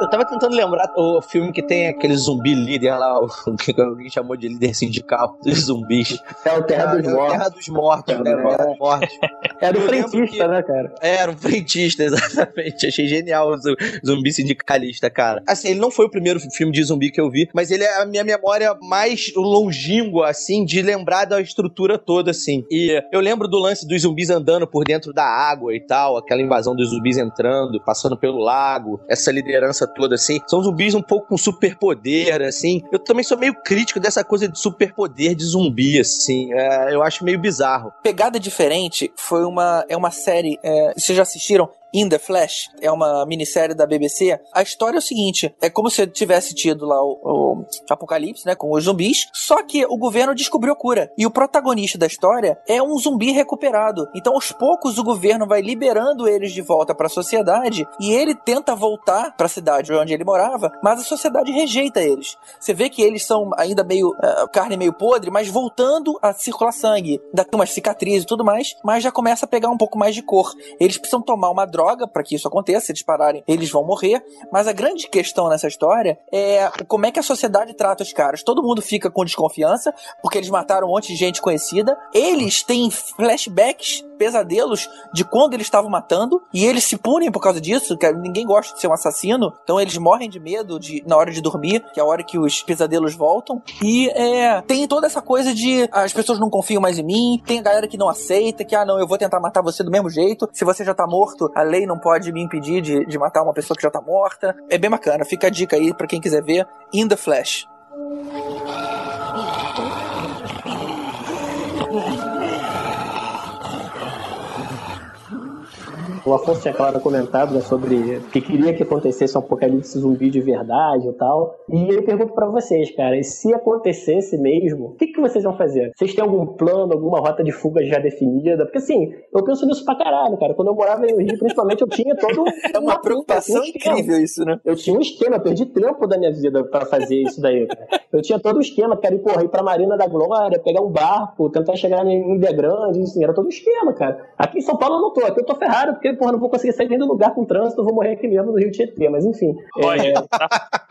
Eu tava tentando lembrar o filme que tem aquele zumbi líder lá, o que alguém chamou de líder sindical dos zumbis. É o Terra ah, dos Mortos. Terra dos Mortos, né? Terra dos Mortos. Era um frentista, né, cara? Era um frentista, exatamente. Achei genial o zumbi sindicalista, cara. Assim, ele não foi o primeiro filme de zumbi que eu vi, mas ele é a minha memória mais longínqua, assim, de lembrar da estrutura toda, assim. E eu lembro do lance dos zumbis andando por dentro da água e tal, aquela invasão dos zumbis entrando, passando pelo lago, essa liderança toda, assim. São zumbis um pouco com superpoder, assim. Eu também sou meio crítico dessa coisa de superpoder de zumbi, assim. É, eu acho meio bizarro. Pegada diferente foi uma... É uma série... É, vocês já assistiram? In the Flash, é uma minissérie da B B C. A história é o seguinte, é como se tivesse tido lá o, o apocalipse, né, com os zumbis, só que o governo descobriu a cura, e o protagonista da história é um zumbi recuperado. Então, aos poucos, o governo vai liberando eles de volta pra sociedade, e ele tenta voltar pra cidade onde ele morava, mas a sociedade rejeita eles. Você vê que eles são ainda meio, uh, carne meio podre, mas voltando a circular sangue, dá umas cicatrizes e tudo mais, mas já começa a pegar um pouco mais de cor. Eles precisam tomar uma droga para que isso aconteça, se eles pararem, eles vão morrer. Mas a grande questão nessa história é como é que a sociedade trata os caras. Todo mundo fica com desconfiança porque eles mataram um monte de gente conhecida. Eles têm flashbacks, pesadelos de quando eles estavam matando, e eles se punem por causa disso, que ninguém gosta de ser um assassino, então eles morrem de medo de, na hora de dormir, que é a hora que os pesadelos voltam. E é, tem toda essa coisa de as pessoas não confiam mais em mim, tem a galera que não aceita, que ah não, eu vou tentar matar você do mesmo jeito, se você já tá morto, a lei não pode me impedir de, de matar uma pessoa que já tá morta. É bem bacana, fica a dica aí pra quem quiser ver, In the Flash. O Afonso tinha, claro, comentado, né, sobre que queria que acontecesse um apocalipse zumbi de verdade e tal. E eu pergunto pra vocês, cara, e se acontecesse mesmo, o que, que vocês vão fazer? Vocês têm algum plano, alguma rota de fuga já definida? Porque, assim, eu penso nisso pra caralho, cara. Quando eu morava em Rio, principalmente, eu tinha todo... É uma, uma preocupação um incrível isso, né? Eu tinha um esquema, eu perdi tempo da minha vida pra fazer isso daí, cara. Eu tinha todo o um esquema, cara, ir correr pra Marina da Glória, pegar um barco, tentar chegar em Ilha Grande, assim, era todo um esquema, cara. Aqui em São Paulo eu não tô, aqui eu tô ferrado, porque, porra, não vou conseguir sair nem do lugar com trânsito, eu vou morrer aqui mesmo no Rio Tietê, mas enfim. Pode, é... tá,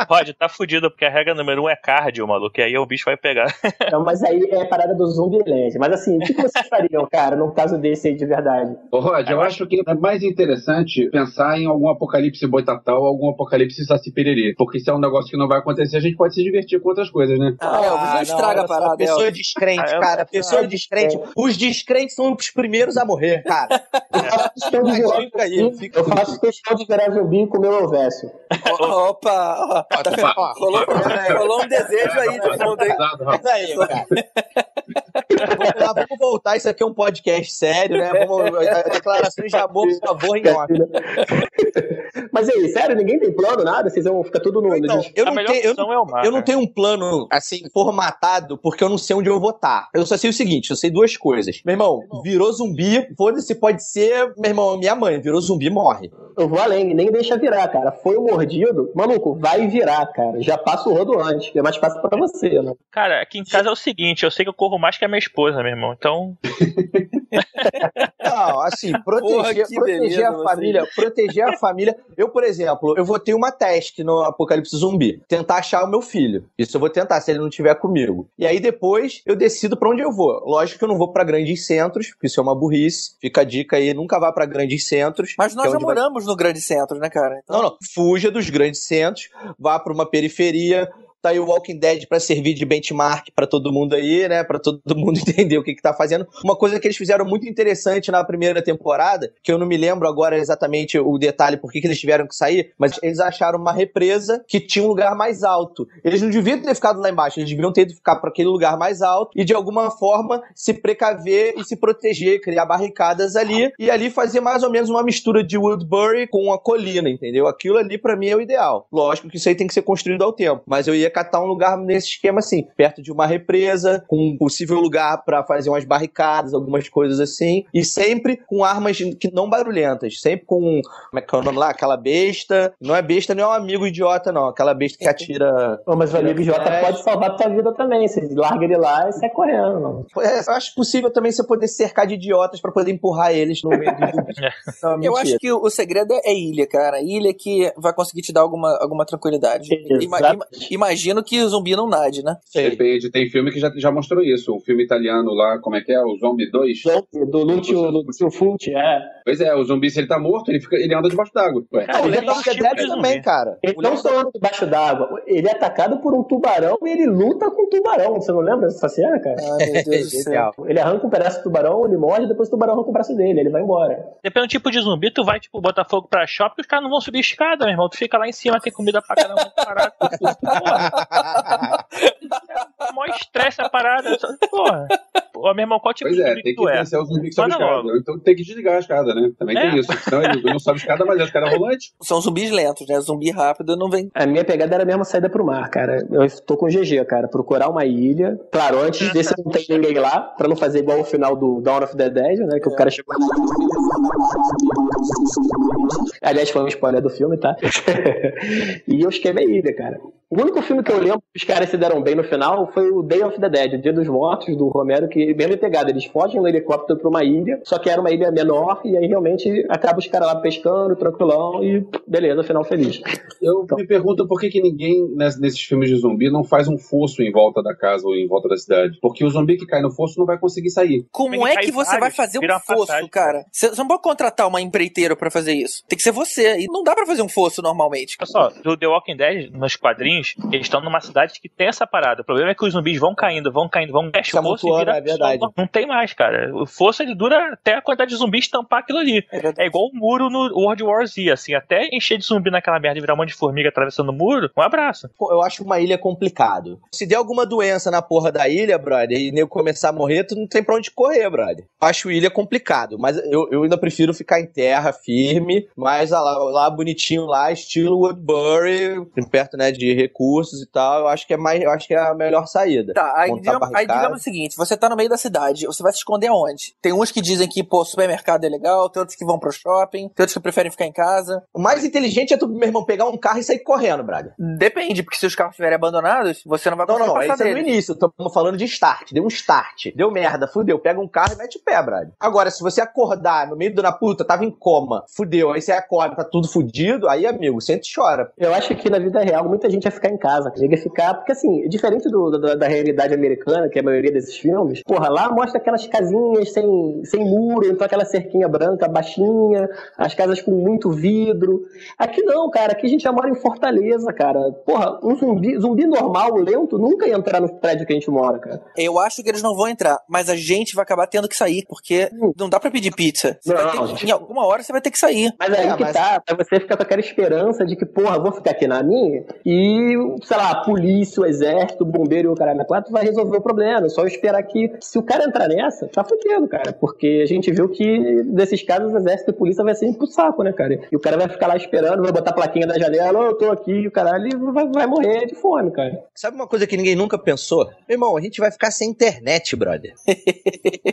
pode, tá fudido, porque a regra número um é cardio, maluco, e aí o bicho vai pegar. Então, mas aí é a parada do Zombieland. Mas assim, o que vocês fariam, cara, num caso desse aí de verdade? Ô, Rod, eu acho que é mais interessante pensar em algum apocalipse boitatau, algum apocalipse saci-pererê, porque se é um negócio que não vai acontecer, a gente pode se divertir com outras coisas, né? Ah, ah, ah, não estraga a parada. Pessoa descrente, cara, pessoa descrente. Os descrentes são os primeiros a morrer, cara. Eu faço questão de virar zumbi com o meu Helvécio. Opa! Ó, tá vendo? Ó, rolou, né? Rolou um desejo aí de responder. Isso aí, cara. Vamos lá, vamos voltar. Isso aqui é um podcast sério, né? Vamos, declarações de amor, por favor, em ordem. Mas aí, sério, ninguém tem plano, nada? Vocês vão ficar tudo no... Então, eu, não tenho, eu, não, é mar, eu não tenho um plano, assim, formatado, porque eu não sei onde eu vou estar. Eu só sei o seguinte, eu sei duas coisas. Meu irmão, virou zumbi, foda-se, pode ser, meu irmão, minha mãe, virou zumbi, morre. Eu vou além, nem deixa virar, cara. Foi mordido, maluco, vai virar, cara. Já passa o rodo antes, que é mais fácil pra você, né? Cara, aqui em casa é o seguinte, eu sei que eu corro mais que a minha esposa, meu irmão, então... Não, assim, proteger, Porra, proteger beleza, a família, você. proteger a família. Eu, por exemplo, eu vou ter uma task no apocalipse zumbi, tentar achar o meu filho. Isso eu vou tentar, se ele não estiver comigo. E aí depois eu decido pra onde eu vou. Lógico que eu não vou pra grandes centros, porque isso é uma burrice. Fica a dica aí, nunca vá pra grandes centros. Mas nós é já moramos vai... no grande centro, né, cara? Então... Não, não. Fuja dos grandes centros, vá pra uma periferia. Tá aí o Walking Dead pra servir de benchmark pra todo mundo aí, né? Pra todo mundo entender o que que tá fazendo. Uma coisa que eles fizeram muito interessante na primeira temporada, que eu não me lembro agora exatamente o detalhe por que que eles tiveram que sair, mas eles acharam uma represa que tinha um lugar mais alto. Eles não deviam ter ficado lá embaixo, eles deviam ter ido ficar pra aquele lugar mais alto e de alguma forma se precaver e se proteger, criar barricadas ali e ali fazer mais ou menos uma mistura de Woodbury com uma colina, entendeu? Aquilo ali pra mim é o ideal. Lógico que isso aí tem que ser construído ao tempo, mas eu ia catar um lugar nesse esquema assim, perto de uma represa, com um possível lugar pra fazer umas barricadas, algumas coisas assim, e sempre com armas que não barulhentas, sempre com, como é que é o nome lá? Aquela besta, não é besta, não é um amigo idiota não, aquela besta que atira... Pô, mas o amigo idiota pode salvar tua vida também, você larga ele lá e sai correndo. Mano. É, eu acho possível também você poder cercar de idiotas pra poder empurrar eles no meio do... Eu acho que o segredo é ilha, cara, ilha que vai conseguir te dar alguma, alguma tranquilidade. Ima, ima, imagina Imagino que o zumbi não nade, né? Sei. Depende, tem filme que já, já mostrou isso. Um filme italiano lá, como é que é? O Zombie dois? Zombie, do Lucio Fulci, é. Pois é, o zumbi, se ele tá morto, ele, fica, ele anda debaixo d'água. Não, ele é Dawn of the Dead também, cara. Ele não só anda debaixo d'água, ele é atacado por um tubarão e ele luta com o tubarão. Você não lembra dessa cena, cara? Ah, meu Deus do céu. Ele arranca um pedaço do tubarão, ele morre, depois o tubarão arranca o braço dele, ele vai embora. Depende do tipo de zumbi, tu vai, tipo, botar fogo pra shopping e os caras não vão subir escada, meu irmão. Tu fica lá em cima, tem comida pra caramba, parado. Porra. Mó estresse a parada. Porra. Pô, meu irmão, qual tipo pois de zumbi é, tem que tu é? Os zumbis que sobe escada. Então tem que desligar a escada, né? Também é. Tem isso. Senão ele não sobe escada, mas a escada é rolante. São zumbis lentos, né? Zumbi rápido não vem. A minha pegada era mesmo a saída pro mar, cara. Eu tô com G G, cara. Procurar uma ilha. Claro, antes desse não tem ninguém lá. Pra não fazer igual o final do Dawn of the Dead, né? Que é. O cara chegou. Aliás, foi um spoiler do filme, tá? E eu esquemei a ilha, cara. O único filme que eu lembro que os caras se deram bem no final foi o Day of the Dead, o Dia dos Mortos, do Romero, que é mesmo pegada. Eles fogem no helicóptero pra uma ilha, só que era uma ilha menor, e aí realmente acaba os caras lá pescando, tranquilão, e beleza, final feliz. Eu então. me pergunto por que que ninguém, nesses filmes de zumbi, não faz um fosso em volta da casa ou em volta da cidade. Porque o zumbi que cai no fosso não vai conseguir sair. Como, Como é que você vários, vai fazer um fosso, passagem, cara? Você não pode contratar uma empreiteira pra fazer isso. Tem que ser você, e não dá pra fazer um fosso normalmente. Olha só, do The Walking Dead, nos quadrinhos, eles estão numa cidade que tem essa parada. O problema é que os zumbis vão caindo, vão caindo, vão mexer o fosso e vira... É verdade. Não tem mais, cara. O fosso, ele dura até a quantidade de zumbi estampar aquilo ali. É, é igual um muro no World War Z, assim. Até encher de zumbi naquela merda e virar um monte de formiga atravessando o muro, um abraço. Eu acho uma ilha complicado. Se der alguma doença na porra da ilha, brother, e nego começar a morrer, tu não tem pra onde correr, brother. Eu acho ilha complicado, mas eu, eu ainda prefiro ficar em terra, firme, mas lá, lá bonitinho, lá, estilo Woodbury, perto, né, de recursos e tal, eu acho que é mais, eu acho que é a melhor saída. Tá, aí digamos, aí digamos o seguinte, você tá no meio da cidade, você vai se esconder aonde? Tem uns que dizem que, pô, supermercado é legal, tem outros que vão pro shopping, tem outros que preferem ficar em casa. O mais inteligente é tu, meu irmão, pegar um carro e sair correndo, Braga. Depende, porque se os carros estiverem abandonados, você não vai conseguir não, não, passar deles. Não, não, isso é no início, estamos falando de start, deu um start, deu merda, fudeu, pega um carro e mete o pé, Braga. Agora, se você acordar no meio da puta, tava em coma, fudeu, aí você acorda, tá tudo fudido, aí, amigo, sente e chora. Eu acho que na vida real, muita gente ia ficar em casa, ia ficar, porque assim, diferente do, do, da realidade americana, que é a maioria desses filmes, porra, lá mostra aquelas casinhas sem, sem muro, então aquela cerquinha branca, baixinha, as casas com muito vidro. Aqui não, cara, aqui a gente já mora em Fortaleza, cara. Porra, um zumbi, zumbi normal, lento, nunca ia entrar no prédio que a gente mora, cara. Eu acho que eles não vão entrar, mas a gente vai acabar tendo que sair, porque não dá pra pedir pizza. Você não, vai ter que, em alguma hora você vai ter que sair. Mas aí é, que mas... tá, você fica com aquela esperança de que, porra, vou ficar aqui na minha e, sei lá, a polícia, o exército, o bombeiro e o caralho na quatro vai resolver o problema. É só esperar que, se o cara entrar nessa, tá fudendo, cara. Porque a gente viu que, desses casos, o exército e a polícia vai sempre pro saco, né, cara? E o cara vai ficar lá esperando, vai botar a plaquinha na janela, oh, eu tô aqui, o caralho vai, vai morrer de fome, cara. Sabe uma coisa que ninguém nunca pensou? Meu irmão, a gente vai ficar sem internet, brother.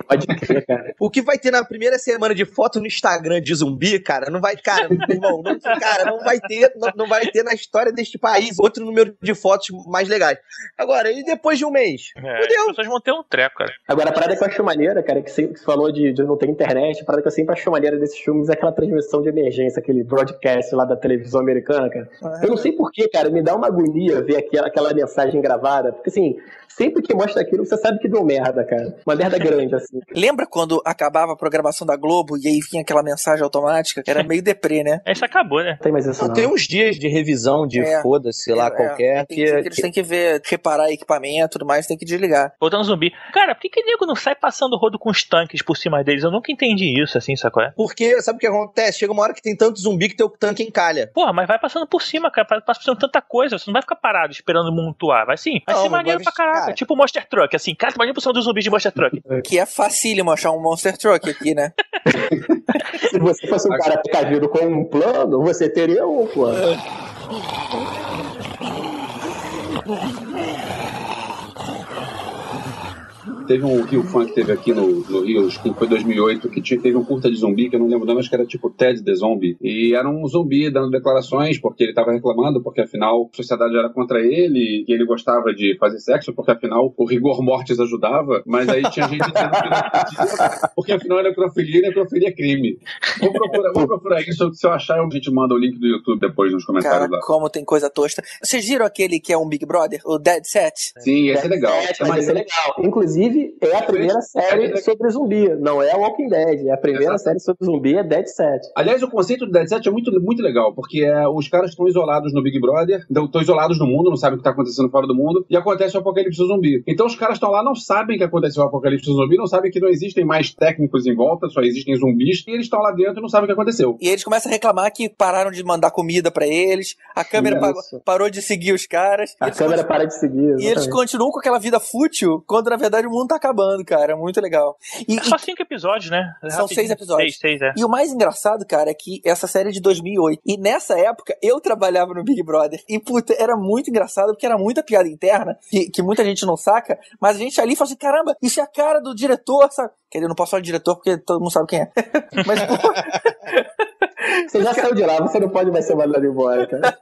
Pode ser, cara. O que vai ter na primeira semana de foto no Instagram de zumbi, cara, não vai, cara, irmão, não, cara, não vai ter, não, não vai ter na história deste país outro número de fotos mais legais. Agora, e depois de um mês? É, as pessoas vão ter um treco, cara. Agora, a parada que eu acho maneira, cara, que você falou de, de não ter internet, a parada que eu sempre acho maneira desses filmes é aquela transmissão de emergência, aquele broadcast lá da televisão americana, cara. Ah, eu não sei porquê, cara, me dá uma agonia ver aquela, aquela mensagem gravada, porque assim, sempre que mostra aquilo, você sabe que deu merda, cara. Uma merda grande, assim. Lembra quando acabava a programação da Globo e aí vinha aquela mensagem automática? Que era meio deprê, né? Essa acabou, né? Tem mais isso, não, não. Tem uns dias de revisão de é, foda-se lá é, qualquer. É. Tem que, que, que... Eles têm que ver, reparar equipamento e tudo mais, tem que desligar. Voltando zumbi. Cara, por que que nego não sai passando rodo com os tanques por cima deles? Eu nunca entendi isso, assim, sacou? É? Porque, sabe o que acontece? Chega uma hora que tem tanto zumbi que teu tanque encalha. Porra, mas vai passando por cima, cara. Passa por cima de tanta coisa. Você não vai ficar parado esperando montuar. Vai sim. Vai não, ser maneiro pra caralho. Cara. Tipo Monster Truck, assim. Cara, imagina por cima dos zumbis de Monster Truck. Que é facílimo achar um Monster Truck aqui, né? Se você fosse um cara picadinho com um plano, você teria um plano. Teve um Rio Funk que teve aqui no, no Rio, acho que foi dois mil e oito, que tinha, teve um curta de zumbi, que eu não lembro o nome, acho que era tipo Ted the Zombie. E era um zumbi dando declarações, porque ele tava reclamando, porque afinal a sociedade era contra ele, e ele gostava de fazer sexo, porque afinal o rigor mortis ajudava, mas aí tinha gente dizendo que não podia, porque afinal era necrofilia e necrofilia é crime. Vou procurar, vou procurar isso, se eu achar, a gente manda o link do YouTube depois nos comentários. Cara, lá. Como tem coisa tosta. Vocês viram aquele que é um Big Brother, o Dead Set? Sim, Dead esse é legal. Set, mas esse é legal. Inclusive, é a primeira série sobre zumbi, não é Walking Dead, é a primeira Exato. série sobre zumbi é Dead Set. Aliás, o conceito do Dead Set é muito, muito legal, porque é, os caras estão isolados no Big Brother, estão isolados no mundo, não sabem o que está acontecendo fora do mundo, e acontece o apocalipse zumbi. Então os caras estão lá, não sabem que aconteceu o apocalipse zumbi, não sabem que não existem mais técnicos em volta, só existem zumbis, e eles estão lá dentro e não sabem o que aconteceu. E eles começam a reclamar que pararam de mandar comida pra eles, a câmera parou, parou de seguir os caras. A câmera para de seguir. Exatamente. E eles continuam com aquela vida fútil, quando na verdade o mundo tá acabando, cara. Muito legal. E, é só cinco episódios, né? É são seis episódios. Seis, seis, é. E o mais engraçado, cara, é que essa série é de dois mil e oito. E nessa época, eu trabalhava no Big Brother. E, puta, era muito engraçado, porque era muita piada interna, que, que muita gente não saca. Mas a gente ali fala assim, caramba, isso é a cara do diretor, sabe? Quer dizer, eu não posso falar de diretor, porque todo mundo sabe quem é. Mas, pô... Você já saiu de lá, você não pode mais ser mandado embora, cara.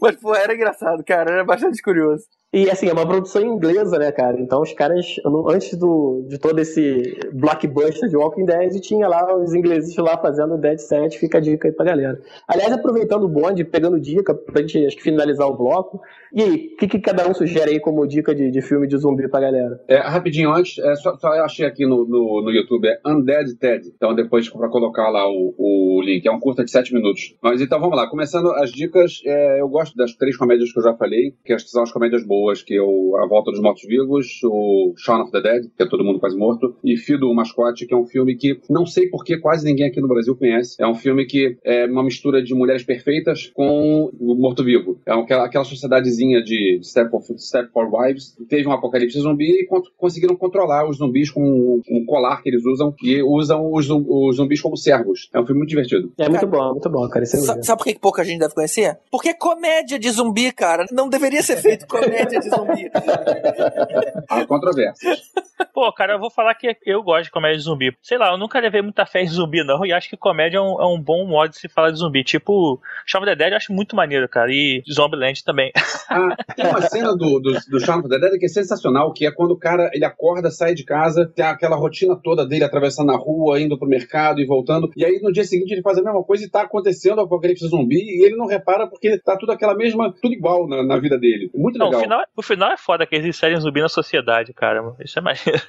Mas, pô, era engraçado, cara. Era bastante curioso. E, assim, é uma produção inglesa, né, cara? Então, os caras, antes do, de todo esse blockbuster de Walking Dead, tinha lá os ingleses lá fazendo Dead Set, fica a dica aí pra galera. Aliás, aproveitando o bonde, pegando dica, pra gente, acho que, finalizar o bloco. E aí, o que, que cada um sugere aí como dica de, de filme de zumbi pra galera? É, rapidinho, antes, é, só, só eu achei aqui no, no, no YouTube, é Undead Ted. Então, depois, pra colocar lá o, o link, é um curta de sete minutos. Mas, então, vamos lá. Começando as dicas, é, eu gosto das três comédias que eu já falei, que acho que são as comédias boas, que é o A Volta dos Mortos-Vivos, o Shaun of the Dead, que é Todo Mundo Quase Morto, e Fido, o Mascote, que é um filme que não sei porque quase ninguém aqui no Brasil conhece. É um filme que é uma mistura de Mulheres Perfeitas com o Morto-Vivo. É aquela, aquela sociedadezinha de Step for, Step for Wives. Teve um apocalipse zumbi e cont- conseguiram controlar os zumbis com um colar que eles usam e usam os, os zumbis como servos. É um filme muito divertido. É muito bom, muito bom, cara. Sabe, sabe por que pouca gente deve conhecer? Porque é comédia de zumbi, cara. Não deveria ser feito comédia de zumbi. Há controvérsias. Pô, cara, eu vou falar que eu gosto de comédia de zumbi. Sei lá, eu nunca levei muita fé em zumbi, não. E acho que comédia é um, é um bom modo de se falar de zumbi. Tipo, Shaun of the Dead eu acho muito maneiro, cara. E Zombieland também. Ah, tem uma cena do, do, do Shaun of the Dead que é sensacional, que é quando o cara, ele acorda, sai de casa, tem aquela rotina toda dele atravessando a rua, indo pro mercado e voltando. E aí, no dia seguinte, ele faz a mesma coisa e tá acontecendo o apocalipse zumbi e ele não repara porque tá tudo aquela mesma, tudo igual na, na vida dele. Muito não, legal. O final, o final é foda, que eles inserem zumbi na sociedade, cara. Isso é maneiro.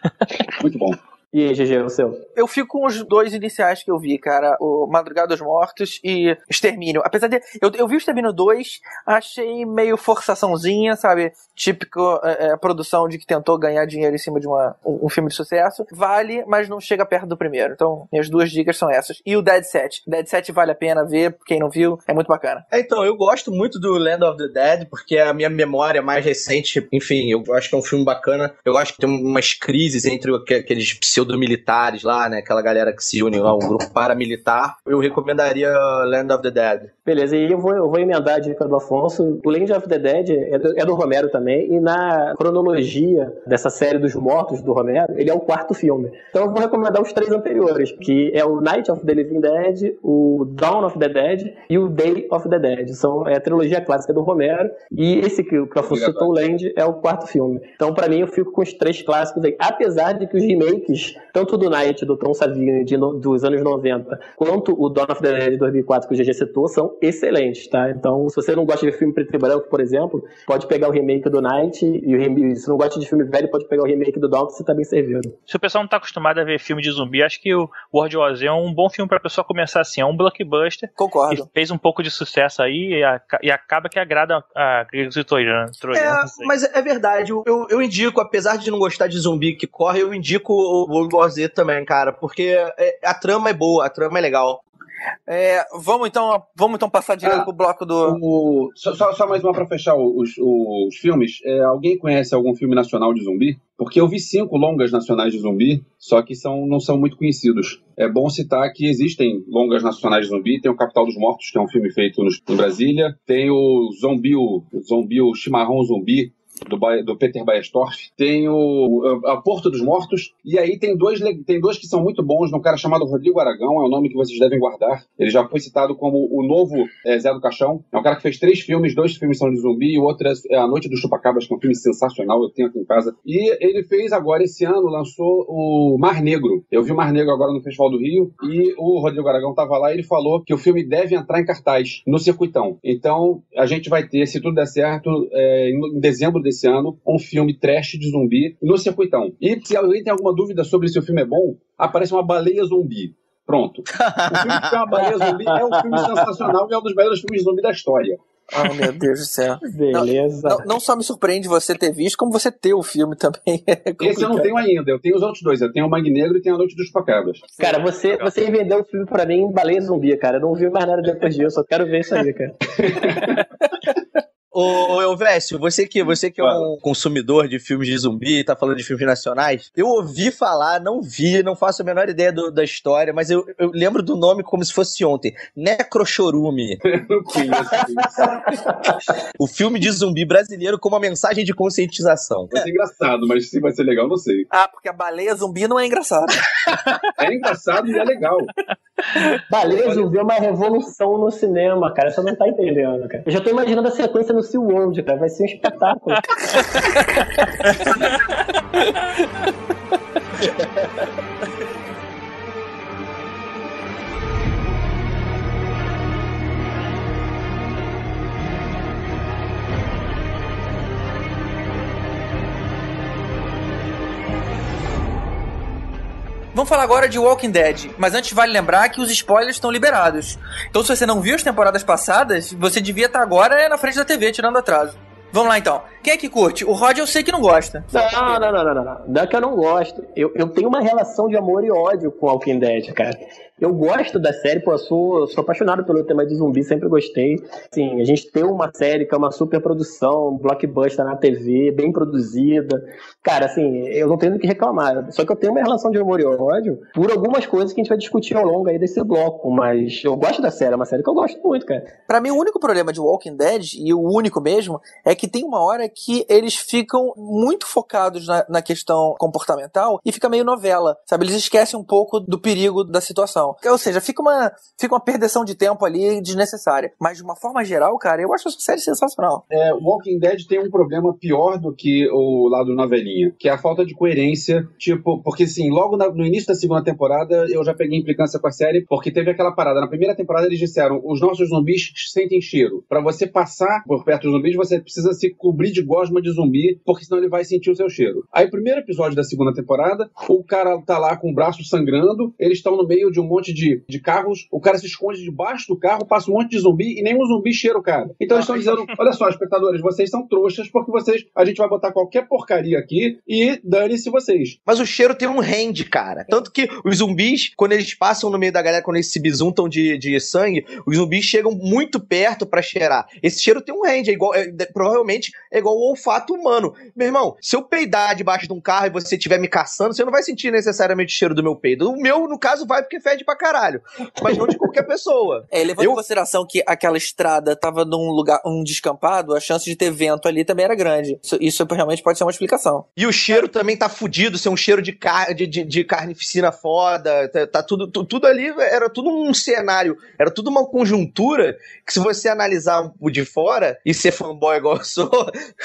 Muito bom. E aí, G G, o seu? Eu fico com os dois iniciais que eu vi, cara. O Madrugada dos Mortos e Extermínio. Apesar de... Eu, eu vi o Extermínio dois, achei meio forçaçãozinha, sabe? Típico é, produção de que tentou ganhar dinheiro em cima de uma, um, um filme de sucesso. Vale, mas não chega perto do primeiro. Então, minhas duas dicas são essas. E o Dead Set. Dead Set vale a pena ver, quem não viu, é muito bacana. É, então, eu gosto muito do Land of the Dead, porque é a minha memória mais recente. Enfim, eu acho que é um filme bacana. Eu acho que tem umas crises entre aqueles pseudo dos militares lá, né? Aquela galera que se une lá, um grupo paramilitar. Eu recomendaria Land of the Dead. Beleza, e eu vou, eu vou emendar a dica do Afonso. O Land of the Dead é do, é do Romero também, e na cronologia dessa série dos mortos do Romero, ele é o quarto filme. Então eu vou recomendar os três anteriores, que é o Night of the Living Dead, o Dawn of the Dead e o Day of the Dead. São, é a trilogia clássica do Romero, e esse que o Afonso citou, o Land, é o quarto filme. Então pra mim eu fico com os três clássicos aí, apesar de que os remakes tanto do Night, do Tom Savini de no, dos anos noventa, quanto o Dawn of the Dead de dois mil e quatro, que o G G citou, são excelentes, tá? Então, se você não gosta de filme preto e branco, por exemplo, pode pegar o remake do Night, e o remake, se não gosta de filme velho, pode pegar o remake do Dawn, que você tá bem servido. Se o pessoal não tá acostumado a ver filme de zumbi, acho que o World War Z é um bom filme pra pessoa começar assim, é um blockbuster. Concordo. Que fez um pouco de sucesso aí, e, a, e acaba que agrada a gregos troianos. É, mas é verdade, eu, eu indico, apesar de não gostar de zumbi que corre, eu indico o World War Z também, cara, porque a trama é boa, a trama é legal. É, vamos, então, vamos então passar direto ah, pro bloco do... O, só, só, só mais uma pra fechar os, os filmes. É, alguém conhece algum filme nacional de zumbi? Porque eu vi cinco longas nacionais de zumbi, só que são, não são muito conhecidos. É bom citar que existem longas nacionais de zumbi. Tem o Capital dos Mortos, que é um filme feito no, em Brasília. Tem o Zombi, o, Zombi, o Chimarrão Zumbi, Do, do Peter Baestorff. Tem o a, a Porto dos Mortos. E aí tem dois, tem dois que são muito bons. Um cara chamado Rodrigo Aragão, é o nome que vocês devem guardar. Ele já foi citado como o novo é, Zé do Caixão. É um cara que fez três filmes. Dois filmes são de zumbi e o outro é A Noite dos Chupacabras, que é um filme sensacional, eu tenho aqui em casa. E ele fez agora, esse ano, lançou o Mar Negro. Eu vi o Mar Negro agora no Festival do Rio, e o Rodrigo Aragão tava lá e ele falou que o filme deve entrar em cartaz no circuitão. Então a gente vai ter, se tudo der certo, é, em dezembro desse ano, um filme trash de zumbi no circuitão. E se alguém tem alguma dúvida sobre se o filme é bom, aparece uma baleia zumbi. Pronto. O filme que é uma baleia zumbi é um filme sensacional e é um dos melhores filmes zumbi da história. Ah, oh, meu Deus do céu. Beleza. Não, não, não só me surpreende você ter visto, como você ter o filme também. É esse eu não tenho ainda, eu tenho os outros dois. Eu tenho o Mangue Negro e tenho A Noite dos Chupacabras. Cara, você, você vendeu o filme pra mim em baleia zumbi, cara. Eu não vi mais nada depois disso, eu só quero ver isso aí, cara. Ô, Helvécio, você que, você que é um consumidor de filmes de zumbi e tá falando de filmes nacionais, eu ouvi falar, não vi, não faço a menor ideia do, da história, mas eu, eu lembro do nome como se fosse ontem. Necrochorume. Eu conheço isso. O filme de zumbi brasileiro com uma mensagem de conscientização. Vai ser engraçado, mas se vai ser legal, não sei. Ah, porque a baleia zumbi não é engraçada. É engraçado e é legal. Baleia zumbi é uma revolução no cinema, cara. Você não tá entendendo, cara. Eu já tô imaginando a sequência no Sea World, cara. Vai ser um espetáculo. Vamos falar agora de Walking Dead, mas antes vale lembrar que os spoilers estão liberados. Então se você não viu as temporadas passadas, você devia estar agora na frente da T V, tirando atraso. Vamos lá então. Quem é que curte? O Rod eu sei que não gosta. Não, não, não, não, não. Não é que eu não gosto. Eu, eu tenho uma relação de amor e ódio com Walking Dead, cara. Eu gosto da série, pô, eu sou, sou apaixonado pelo tema de zumbi, sempre gostei. Assim, a gente tem uma série que é uma super produção, blockbuster na T V, bem produzida. Cara, assim, eu não tenho do que reclamar. Só que eu tenho uma relação de amor e ódio por algumas coisas que a gente vai discutir ao longo aí desse bloco. Mas eu gosto da série, é uma série que eu gosto muito, cara. Pra mim, o único problema de Walking Dead, e o único mesmo, é que que tem uma hora que eles ficam muito focados na, na questão comportamental e fica meio novela, sabe? Eles esquecem um pouco do perigo da situação. Ou seja, fica uma, fica uma perdição de tempo ali desnecessária. Mas de uma forma geral, cara, eu acho essa série sensacional. É, Walking Dead tem um problema pior do que o lado novelinha, que é a falta de coerência, tipo, porque assim, logo na, no início da segunda temporada eu já peguei implicância com a série, porque teve aquela parada. Na primeira temporada eles disseram, os nossos zumbis sentem cheiro. Pra você passar por perto dos zumbis, você precisa se cobrir de gosma de zumbi, porque senão ele vai sentir o seu cheiro. Aí, primeiro episódio da segunda temporada, o cara tá lá com o braço sangrando, eles estão no meio de um monte de, de carros, o cara se esconde debaixo do carro, passa um monte de zumbi e nenhum zumbi cheira o cara. Então eles estão dizendo, olha só, espectadores, vocês são trouxas, porque vocês, a gente vai botar qualquer porcaria aqui e dane-se vocês. Mas o cheiro tem um rende, cara. Tanto que os zumbis, quando eles passam no meio da galera, quando eles se bisuntam de, de sangue, os zumbis chegam muito perto pra cheirar. Esse cheiro tem um rende, é igual, é, provavelmente é igual o olfato humano. Meu irmão, se eu peidar debaixo de um carro e você estiver me caçando, você não vai sentir necessariamente o cheiro do meu peido. O meu, no caso, vai porque fede pra caralho. Mas não de qualquer pessoa. É, levando eu... em consideração que aquela estrada tava num lugar, um descampado, a chance de ter vento ali também era grande. Isso, isso realmente pode ser uma explicação. E o cheiro também tá fudido, ser um cheiro de, car... de, de, de carnificina foda, tá, tá tudo, tu, tudo ali, era tudo um cenário, era tudo uma conjuntura que se você analisar de fora e ser fanboy igual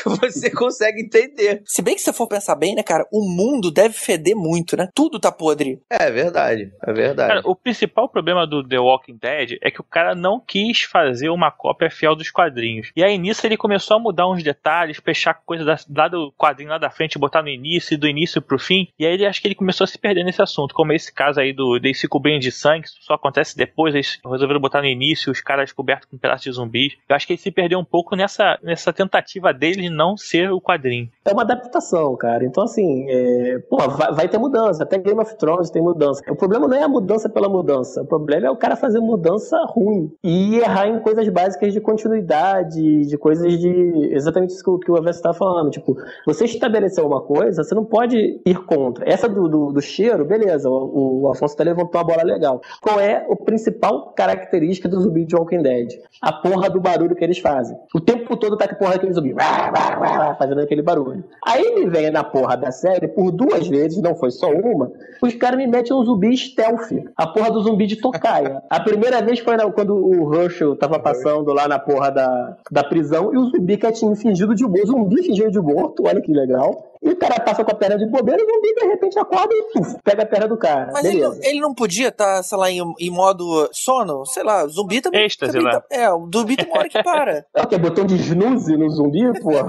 você consegue entender. Se bem que se for pensar bem, né, cara, o mundo deve feder muito, né? Tudo tá podre. É verdade, é verdade. Cara, o principal problema do The Walking Dead é que o cara não quis fazer uma cópia fiel dos quadrinhos. E aí nisso ele começou a mudar uns detalhes, fechar coisa da, lá do quadrinho lá da frente, botar no início e do início pro fim. E aí ele, acho que ele começou a se perder nesse assunto, como esse caso aí do desse cobrinho de sangue, que só acontece depois, eles resolveram botar no início os caras cobertos com um pedaço de zumbis. Eu acho que ele se perdeu um pouco nessa, nessa tentativa tentativa dele não ser o quadrinho. É uma adaptação, cara. Então, assim, é... pô, vai, vai ter mudança. Até Game of Thrones tem mudança. O problema não é a mudança pela mudança. O problema é o cara fazer mudança ruim e errar em coisas básicas de continuidade, de coisas de... Exatamente isso que o Helvécio estava falando. Tipo, você estabeleceu uma coisa, você não pode ir contra. Essa do, do, do cheiro, beleza. O, o Afonso até levantou uma bola legal. Qual é a principal característica do zumbi de Walking Dead? A porra do barulho que eles fazem. O tempo todo tá que porra aquele zumbi, fazendo aquele barulho. Aí ele vem na porra da série por duas vezes, não foi só uma, os caras me metem um zumbi stealth, a porra do zumbi de tocaia. A primeira vez foi quando o Herschel tava passando lá na porra da, da prisão e o zumbi que tinha fingido de morto, zumbi fingindo de morto, olha que legal. E o cara passa com a perna de bobeira e o zumbi de repente acorda e uf, pega a perna do cara. Mas ele não, ele não podia estar, sei lá, em, em modo sono? Sei lá, zumbi também... Êxtase, zumbi lá. Tá, é, o zumbi tem uma hora que para. É o que? Botou um de snooze no zumbi, porra?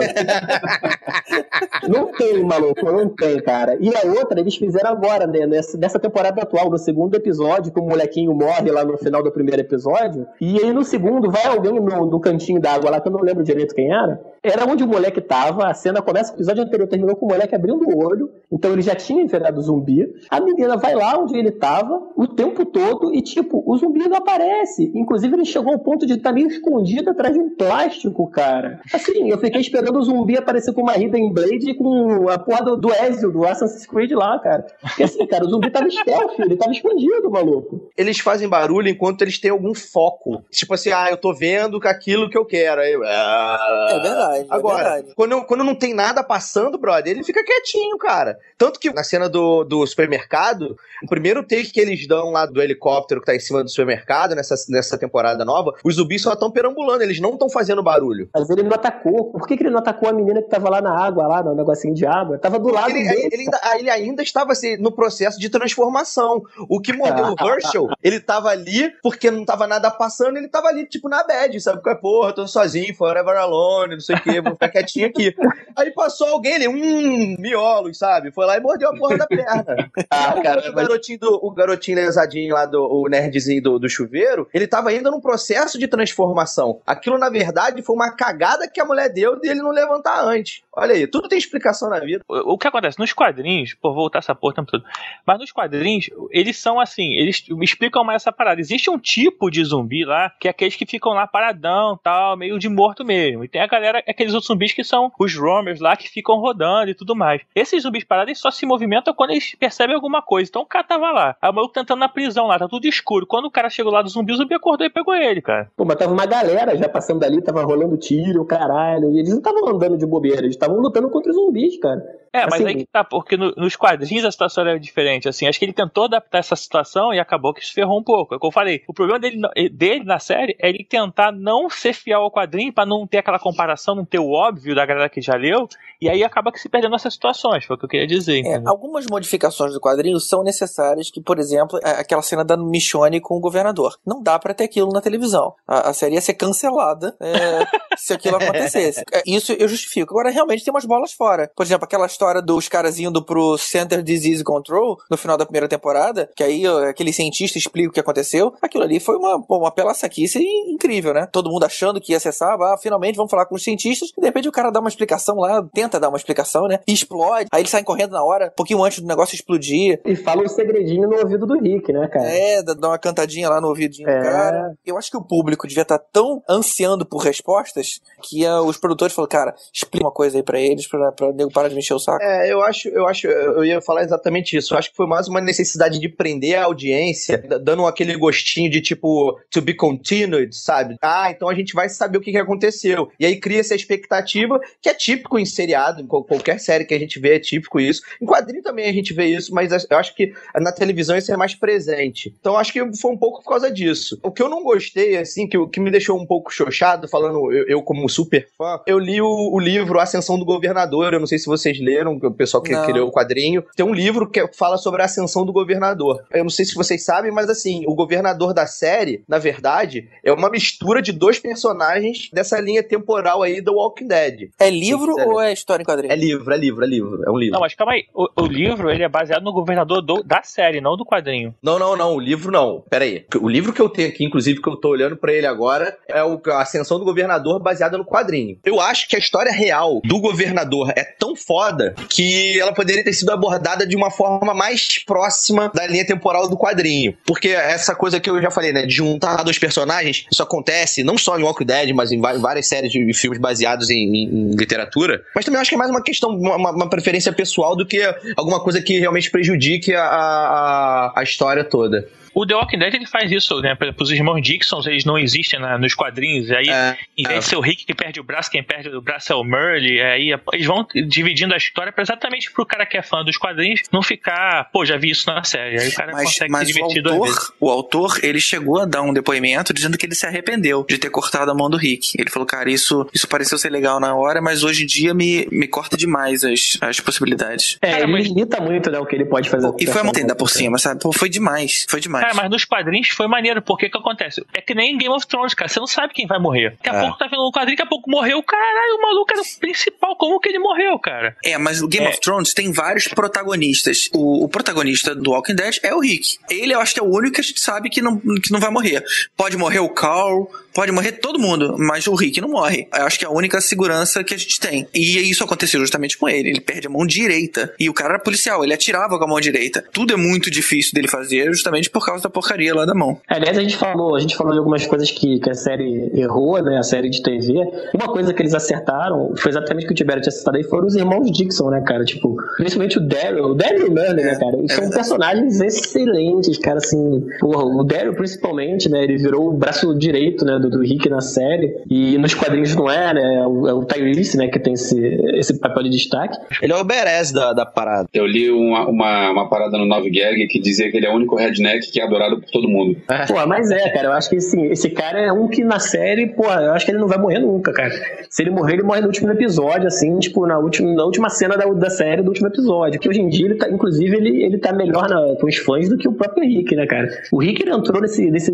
Não tem, maluco, não tem, cara. E a outra eles fizeram agora, né? Nessa, nessa temporada atual, no segundo episódio, que o molequinho morre lá no final do primeiro episódio, e aí no segundo vai alguém no, no cantinho da água lá, que eu não lembro direito quem era, era onde o moleque tava, a cena começa, o episódio anterior terminou com o moleque abrindo o olho, então ele já tinha envenenado o zumbi, a menina vai lá onde ele tava o tempo todo e tipo, o zumbi não aparece, inclusive ele chegou ao ponto de estar meio escondido atrás de um plástico, cara. Assim, eu fiquei esperando o zumbi aparecer com uma Hidden Blade e com a porra do, do Ezio, do Assassin's Creed lá, cara. Porque assim, cara, o zumbi tava stealth, ele tava escondido, maluco. Eles fazem barulho enquanto eles têm algum foco, tipo assim, ah, eu tô vendo aquilo que eu quero, aí eu... É verdade, agora, é verdade. Quando, quando não tem nada passando, brother, ele fica quietinho, cara. Tanto que na cena do, do supermercado, o primeiro take que eles dão lá do helicóptero que tá em cima do supermercado, nessa, nessa temporada nova, os zumbis só estão perambulando, eles não estão fazendo barulho. Mas ele não atacou. Por que, que ele não atacou a menina que tava lá na água, lá no negocinho de água? Tava do lado ele, dele. Ele ainda, ele ainda estava assim, no processo de transformação. O que mordeu o Herschel, ele tava ali porque não tava nada passando, ele tava ali, tipo, na bad, sabe? Porra, tô sozinho, forever alone, não sei o que, vou ficar quietinho aqui. Aí passou alguém ali, um um miolo, sabe? Foi lá e mordeu a porra da perna. Ah, o, cara, o, mas... garotinho do, o garotinho lesadinho lá, do, o nerdzinho do, do chuveiro, ele tava ainda num processo de transformação. Aquilo, na verdade, foi uma cagada que a mulher deu dele não levantar antes. Olha aí, tudo tem explicação na vida. O, o que acontece? Nos quadrinhos, por voltar essa porra o tempo todo, mas nos quadrinhos, eles são assim, eles explicam mais essa parada. Existe um tipo de zumbi lá, que é aqueles que ficam lá paradão, tal, meio de morto mesmo. E tem a galera, aqueles outros zumbis que são os roamers lá, que ficam rodando e tudo mais. Esses zumbis parados, eles só se movimentam quando eles percebem alguma coisa. Então o cara tava lá, a maluco tentando na prisão lá, tá tudo escuro. Quando o cara chegou lá do zumbi, o zumbi acordou e pegou ele, cara. Pô, mas tava uma galera já passando dali, tava rolando tiro, caralho. E eles não estavam andando de bobeira, eles estavam lutando contra os zumbis, cara. É, mas assim, aí que tá, porque no, nos quadrinhos a situação era diferente, assim, acho que ele tentou adaptar essa situação e acabou que se ferrou um pouco. É como eu falei, o problema dele, dele na série é ele tentar não ser fiel ao quadrinho pra não ter aquela comparação, não ter o óbvio da galera que já leu, e aí acaba que se perdendo nessas situações, foi o que eu queria dizer. É, algumas modificações do quadrinho são necessárias, que, por exemplo, aquela cena da Michonne com o governador. Não dá pra ter aquilo na televisão. A, a série ia ser cancelada é, se aquilo acontecesse. Isso eu justifico. Agora, realmente, tem umas bolas fora. Por exemplo, aquela história dos caras indo pro Center Disease Control no final da primeira temporada, que aí aquele cientista explica o que aconteceu. Aquilo ali foi uma, uma pelaçaquice incrível, né? Todo mundo achando que ia acessar, ah, finalmente vamos falar com os cientistas, e de repente o cara dá uma explicação lá, tenta dar uma explicação, né? E explode, aí eles saem correndo na hora, um pouquinho antes do negócio explodir. E fala um segredinho no ouvido do Rick, né, cara? É, dá uma cantadinha lá no ouvidinho é. do cara. Eu acho que o público devia estar tão ansiando por respostas que uh, os produtores falaram, cara, explica uma coisa aí pra eles, pra, pra nego parar de mexer o saco. É, eu acho, eu acho, eu ia falar exatamente isso. Eu acho que foi mais uma necessidade de prender a audiência, dando aquele gostinho de tipo, to be continued, sabe? Ah, então a gente vai saber o que, que aconteceu. E aí cria essa expectativa, que é típico em seriado, em qualquer série que a gente vê é típico isso. Em quadrinho também a gente vê isso, mas eu acho que na televisão isso é mais presente. Então acho que foi um pouco por causa disso. O que eu não gostei, assim, que, que me deixou um pouco xoxado, falando eu, eu como super fã, eu li o, o livro A Ascensão do Governador, eu não sei se vocês leram, o pessoal que, que leu o quadrinho. Tem um livro que fala sobre a ascensão do governador. Eu não sei se vocês sabem, mas assim, o governador da série, na verdade, é uma mistura de dois personagens dessa linha temporal aí do Walking Dead. É livro ou é história em quadrinho? É livro, é livro, é livro. É um livro. Não, mas calma aí. O, o livro, ele é baseado no governador do, da série, não do quadrinho. Não, não, não. O livro não. Pera aí. O livro que eu tenho aqui, inclusive, que eu tô olhando pra ele agora, é o, a Ascensão do Governador baseada no quadrinho. Eu acho que a história real do governador é tão foda que ela poderia ter sido abordada de uma forma mais próxima da linha temporal do quadrinho. Porque essa coisa que eu já falei, né? De juntar dois personagens, isso acontece não só em Walking Dead, mas em várias séries de filmes baseados em, em literatura. Mas também acho que é mais uma questão, uma, uma preferência pessoal do que alguma coisa que realmente prejudique a, a, a história toda. O The Walking Dead, ele faz isso, né? Por exemplo, os irmãos Dixons, eles não existem na, nos quadrinhos. E aí, é, em vez é. de ser o Rick que perde o braço, quem perde o braço é o Merle. Aí eles vão dividindo a história pra, exatamente pro cara que é fã dos quadrinhos não ficar, pô, já vi isso na série. Aí o cara mas, consegue mas se divertir duas vezes. O autor, ele chegou a dar um depoimento dizendo que ele se arrependeu de ter cortado a mão do Rick. Ele falou, cara, isso, isso pareceu ser legal na hora, mas hoje em dia me, me corta demais as, as possibilidades. É, cara, ele mas... limita muito, né, o que ele pode fazer. E foi a mão ainda por cima, sabe? Pô, foi demais, foi demais. Cara, mas nos quadrinhos foi maneiro, porque que acontece? É que nem Game of Thrones, cara, você não sabe quem vai morrer. Daqui a é. pouco tá vendo um quadrinho, daqui a pouco morreu, caralho, o maluco era o principal, como que ele morreu, cara? É, mas o Game é. of Thrones tem vários protagonistas. O, o protagonista do Walking Dead é o Rick. Ele, eu acho que é o único que a gente sabe que não, que não vai morrer. Pode morrer o Carl, pode morrer todo mundo, mas o Rick não morre. Eu acho que é a única segurança que a gente tem. E isso aconteceu justamente com ele. Ele perde a mão direita. E o cara era policial, ele atirava com a mão direita. Tudo é muito difícil dele fazer, justamente por por causa da porcaria lá da mão. Aliás, a gente falou, a gente falou de algumas coisas que, que a série errou, né, a série de T V. Uma coisa que eles acertaram, foi exatamente o que o Tibério tinha acertado aí, foram os irmãos Dixon, né, cara? Tipo, principalmente o Daryl, o Daryl e o Merle, né, cara? Eles é, são é, personagens é. excelentes, cara, assim, porra, o Daryl principalmente, né, ele virou o braço direito, né, do, do Rick na série, e nos quadrinhos não é, né, é o, é o Tyrese, né, que tem esse, esse papel de destaque. Ele é o badass da, da parada. Eu li uma, uma, uma parada no Nove Gag que dizia que ele é o único redneck que que é adorado por todo mundo. Pô, mas é, cara, eu acho que assim, esse cara é um que na série, porra, eu acho que ele não vai morrer nunca, cara. Se ele morrer, ele morre no último episódio, assim, tipo, na última, na última cena da, da série, do último episódio. Que hoje em dia, ele tá, inclusive, ele, ele tá melhor na, com os fãs do que o próprio Rick, né, cara? O Rick, ele entrou nesse, nesse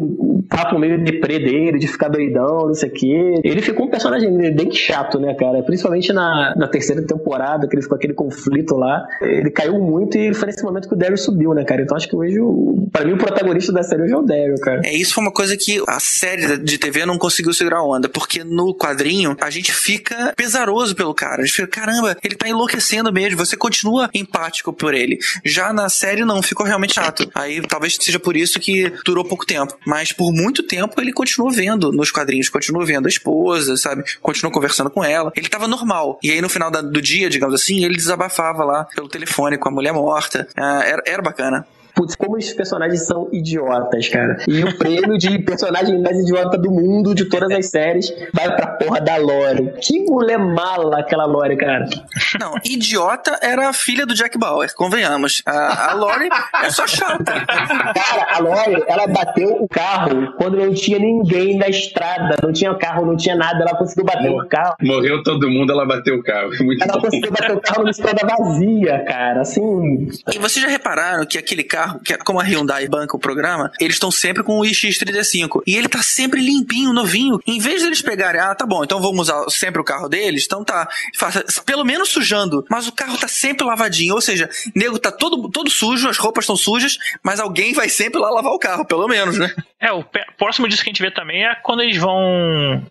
papo meio de pré dele, de ficar doidão, não sei o quê. Ele ficou um personagem bem chato, né, cara? Principalmente na, na terceira temporada, que ele ficou aquele conflito lá. Ele caiu muito e foi nesse momento que o Daryl subiu, né, cara? Então acho que hoje, o, pra mim, o protagonista da série hoje é o Daryl, cara. É, isso foi uma coisa que a série de T V não conseguiu segurar a onda, porque no quadrinho a gente fica pesaroso pelo cara. A gente fica, caramba, ele tá enlouquecendo mesmo. Você continua empático por ele. Já na série, não. Ficou realmente chato. Aí, talvez seja por isso que durou pouco tempo. Mas por muito tempo, ele continuou vendo nos quadrinhos. Continuou vendo a esposa, sabe? Continuou conversando com ela. Ele tava normal. E aí, no final da, do dia, digamos assim, ele desabafava lá pelo telefone com a mulher morta. Ah, era, era bacana. Putz, como os personagens são idiotas, cara. E o prêmio de personagem mais idiota do mundo, de todas as séries, vai pra porra da Lori. Que mulher mala aquela Lori, cara. Não, idiota era a filha do Jack Bauer, convenhamos. A, a Lori é só chata. Cara, a Lori, ela bateu o carro quando não tinha ninguém na estrada. Não tinha carro, não tinha nada. Ela conseguiu bater Mor- o carro. Morreu todo mundo, ela bateu o carro. Muito ela bom. Conseguiu bater o carro numa estrada vazia, cara. Assim... E vocês já repararam que aquele carro, que, como a Hyundai banca o programa, eles estão sempre com o X trinta e cinco. E ele tá sempre limpinho, novinho. Em vez deles pegarem, ah, tá bom, então vamos usar sempre o carro deles, então tá, pelo menos sujando. Mas o carro tá sempre lavadinho. Ou seja, o nego tá todo, todo sujo, as roupas estão sujas, mas alguém vai sempre lá lavar o carro, pelo menos, né? É, o próximo disso que a gente vê também é quando eles vão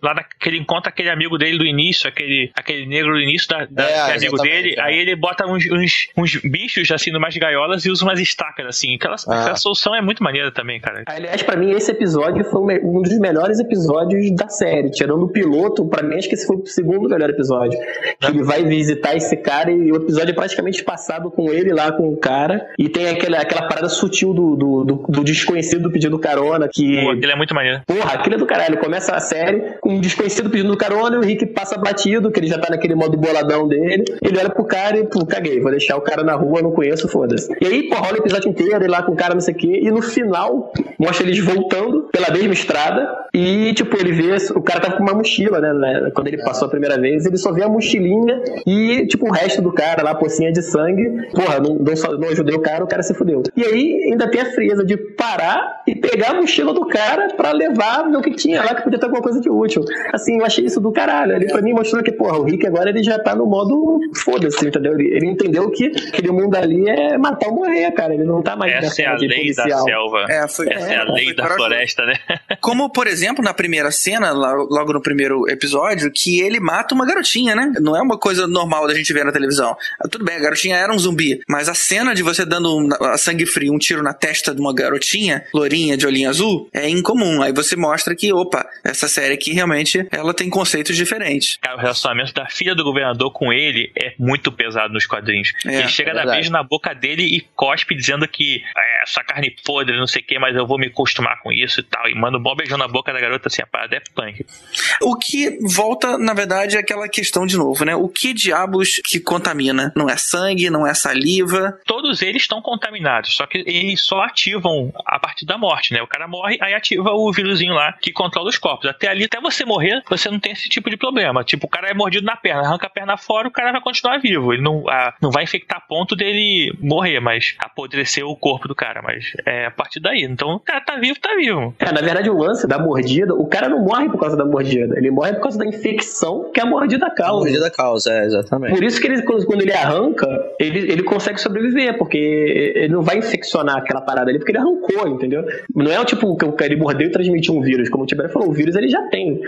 lá, naquele, encontra aquele amigo dele do início, aquele, aquele negro do início, da, da, é, que é amigo dele. É. Aí ele bota uns, uns, uns bichos, assim, numas gaiolas e usa umas estacas, assim. Aquela, ah. aquela solução é muito maneira também, cara. Aliás, pra mim, esse episódio foi um dos melhores episódios da série. Tirando o piloto, pra mim, acho que esse foi o segundo melhor episódio. Que ele vai visitar esse cara e o episódio é praticamente passado com ele lá, com o cara. E tem aquela, aquela parada sutil do, do, do, do desconhecido pedindo carona. Que... Pô, aquilo é muito maneiro. Porra, aquilo é do caralho. Começa a série com um desconhecido pedindo carona e o Rick passa batido, que ele já tá naquele modo boladão dele. Ele olha pro cara e, pô, caguei. Vou deixar o cara na rua, não conheço, foda-se. E aí, pô, rola o episódio inteiro. Ele lá com o cara, não sei o quê, e no final mostra eles voltando pela mesma estrada e, tipo, ele vê, o cara tava com uma mochila, né, quando ele passou a primeira vez, ele só vê a mochilinha e, tipo, o resto do cara lá, pocinha de sangue, porra, não, não, não ajudei o cara, o cara se fudeu. E aí ainda tem a frieza de parar e pegar a mochila do cara pra levar o que tinha lá, que podia ter alguma coisa de útil. Assim, eu achei isso do caralho. Ele pra mim mostrou que, porra, o Rick agora ele já tá no modo foda-se, entendeu? Ele entendeu que aquele mundo ali é matar ou morrer, cara, ele não tá mais. Essa é a lei da selva. É, foi, Essa é, é a lei da floresta, né? Como, por exemplo, na primeira cena, logo no primeiro episódio, que ele mata uma garotinha, né? Não é uma coisa normal da gente ver na televisão. Tudo bem, a garotinha era um zumbi, mas a cena de você dando um, a sangue frio, um tiro na testa de uma garotinha, lourinha, de olhinho azul, é incomum. Aí você mostra que, opa, essa série aqui realmente, ela tem conceitos diferentes. Cara, o relacionamento da filha do governador com ele é muito pesado nos quadrinhos. É, ele chega a dar beijo na boca dele e cospe dizendo que que é, essa carne podre, não sei o que, mas eu vou me acostumar com isso e tal. E manda um bom beijão na boca da garota, assim, a parada é punk. O que volta, na verdade, é aquela questão de novo, né? O que diabos que contamina? Não é sangue, não é saliva? Todos eles estão contaminados, só que eles só ativam a partir da morte, né? O cara morre, aí ativa o vírusinho lá, que controla os corpos. Até ali, até você morrer, você não tem esse tipo de problema. Tipo, o cara é mordido na perna, arranca a perna fora, o cara vai continuar vivo. Ele não, a, não vai infectar a ponto dele morrer, mas apodrecer o corpo do cara, mas é a partir daí. Então, o cara tá vivo, tá vivo. É, na verdade, o lance da mordida, o cara não morre por causa da mordida, ele morre por causa da infecção que a mordida causa. A mordida causa, é, exatamente. Por isso que ele, quando ele arranca, ele, ele consegue sobreviver, porque ele não vai infeccionar aquela parada ali, porque ele arrancou, entendeu? Não é o tipo que o cara mordeu e transmitiu um vírus, como o Tibério falou, o vírus ele já tem.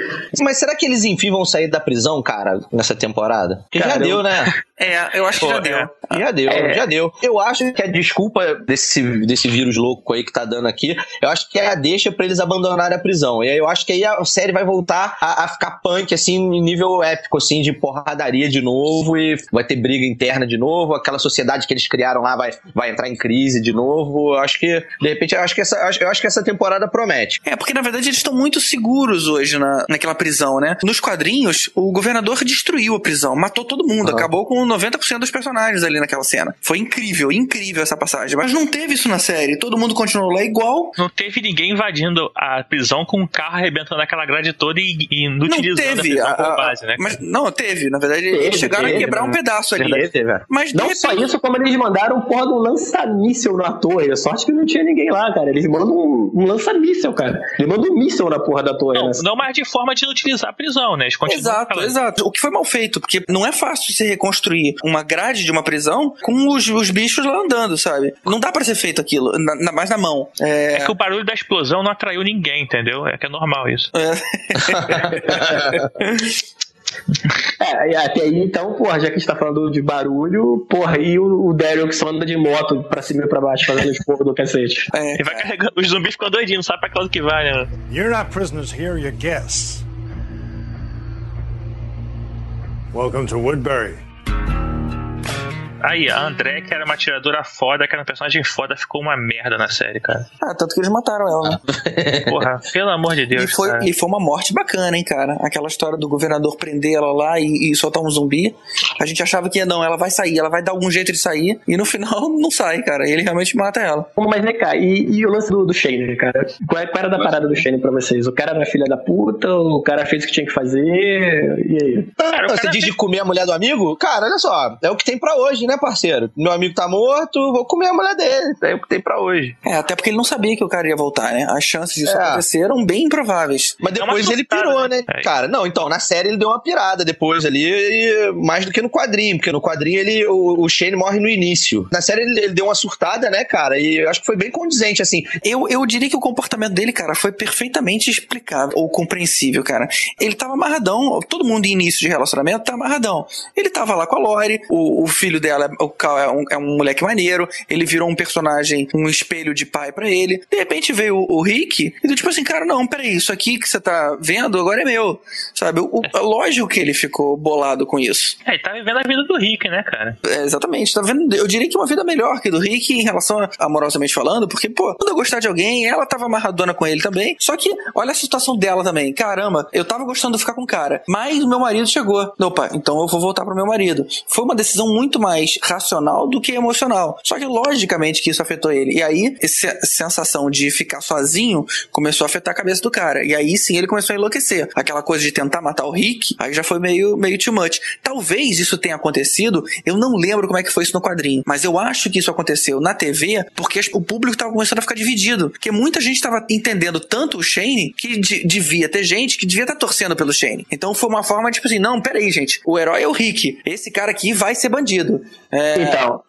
Mas será que eles, enfim, vão sair da prisão, cara, nessa temporada? Cara, já deu, né? É, eu acho Pô, que já deu. É. Já deu, é. já deu. Eu acho que a desculpa desse, desse vírus louco aí que tá dando aqui, eu acho que é a deixa pra eles abandonarem a prisão. E aí eu acho que aí a série vai voltar a, a ficar punk, assim, em nível épico, assim, de porradaria de novo, e vai ter briga interna de novo, aquela sociedade que eles criaram lá vai, vai entrar em crise de novo. Eu acho que, de repente, eu acho que, essa, eu acho que essa temporada promete. É, porque na verdade eles estão muito seguros hoje na, naquela prisão, né? Nos quadrinhos, o governador destruiu a prisão, matou todo mundo, uhum. acabou com noventa por cento dos personagens ali naquela cena. Foi incrível, incrível essa passagem. Mas não teve isso na série. Todo mundo continuou lá igual. Não teve ninguém invadindo a prisão com um carro arrebentando aquela grade toda e, e inutilizando não teve, a prisão como base, né? Mas, não, teve. Na verdade, teve, eles chegaram teve, a quebrar né? um pedaço ali. Verdade, teve, mas não repente... só isso, como eles mandaram porra de um lança-míssel na torre. Eu só acho que não tinha ninguém lá, cara. Eles mandam um, um lança-míssel, cara. Eles mandam um míssel na porra da torre. Não, né? não mas de forma de inutilizar a prisão, né? Eles continuam exato, falando. Exato. O que foi mal feito, porque não é fácil se reconstruir uma grade de uma prisão com os, os bichos lá andando, sabe? Não dá pra ser feito aquilo, na, na, mais na mão. É... é que o barulho da explosão não atraiu ninguém, entendeu? É que é normal isso. É. É, até aí, então, porra, já que a gente tá falando de barulho, porra, e o, o Daryl que só anda de moto pra cima e pra baixo, fazendo os porra do cacete. É, ele vai é. carregando, os zumbis ficam doidinhos, não sabe pra que lado que vai, né? You're not prisoners here, you're guests. Welcome to Woodbury. Aí, a André, que era uma atiradora foda, que era um personagem foda, ficou uma merda na série, cara. Ah, tanto que eles mataram ela, né? Porra, pelo amor de Deus, e foi, cara. E foi uma morte bacana, hein, cara? Aquela história do governador prender ela lá e, e soltar um zumbi. A gente achava que, não, ela vai sair, ela vai dar algum jeito de sair, e no final não sai, cara. Ele realmente mata ela. Mas, né, cara, e, e o lance do, do Shane, cara? Qual, é, qual era da parada do Shane pra vocês? O cara era filha da puta, o cara fez o que tinha que fazer, e aí? Cara, você diz fez... de comer a mulher do amigo? Cara, olha só, é o que tem pra hoje, né, parceiro? Meu amigo tá morto, vou comer a mulher dele, é o que tem pra hoje. É, até porque ele não sabia que o cara ia voltar, né? As chances disso é. acontecer eram bem improváveis. Mas depois é ele pirou, né? É. Cara, não, então, na série ele deu uma pirada depois ali, e mais do que no quadrinho, porque no quadrinho ele, o, o Shane morre no início. Na série ele, ele deu uma surtada, né, cara? E acho que foi bem condizente, assim. Eu, eu diria que o comportamento dele, cara, foi perfeitamente explicável ou compreensível, cara. Ele tava amarradão, todo mundo em início de relacionamento tá amarradão. Ele tava lá com a Lori, o, o filho dele ela, o Carl é um, é um moleque maneiro, ele virou um personagem, um espelho de pai pra ele. De repente veio o, o Rick e do tipo assim, cara, não, peraí, isso aqui que você tá vendo agora é meu, sabe? O, o, lógico que ele ficou bolado com isso. É, ele tá vivendo a vida do Rick, né, cara? É, exatamente, tá vendo, eu diria que uma vida melhor que do Rick em relação a, amorosamente falando, porque, pô, quando eu gostar de alguém, ela tava amarradona com ele também, só que olha a situação dela também, caramba, eu tava gostando de ficar com o cara, mas o meu marido chegou. Opa, então eu vou voltar pro meu marido. Foi uma decisão muito mais racional do que emocional. Só que logicamente que isso afetou ele. E aí, essa sensação de ficar sozinho começou a afetar a cabeça do cara. E aí sim, ele começou a enlouquecer. Aquela coisa de tentar matar o Rick, aí já foi meio, meio too much. Talvez isso tenha acontecido, eu não lembro como é que foi isso no quadrinho, mas eu acho que isso aconteceu na T V, porque o público estava começando a ficar dividido. Porque muita gente estava entendendo tanto o Shane, que de, devia ter gente que devia estar tá torcendo pelo Shane. Então foi uma forma, tipo assim, não, peraí, gente, o herói é o Rick. Esse cara aqui vai ser bandido. É... Então,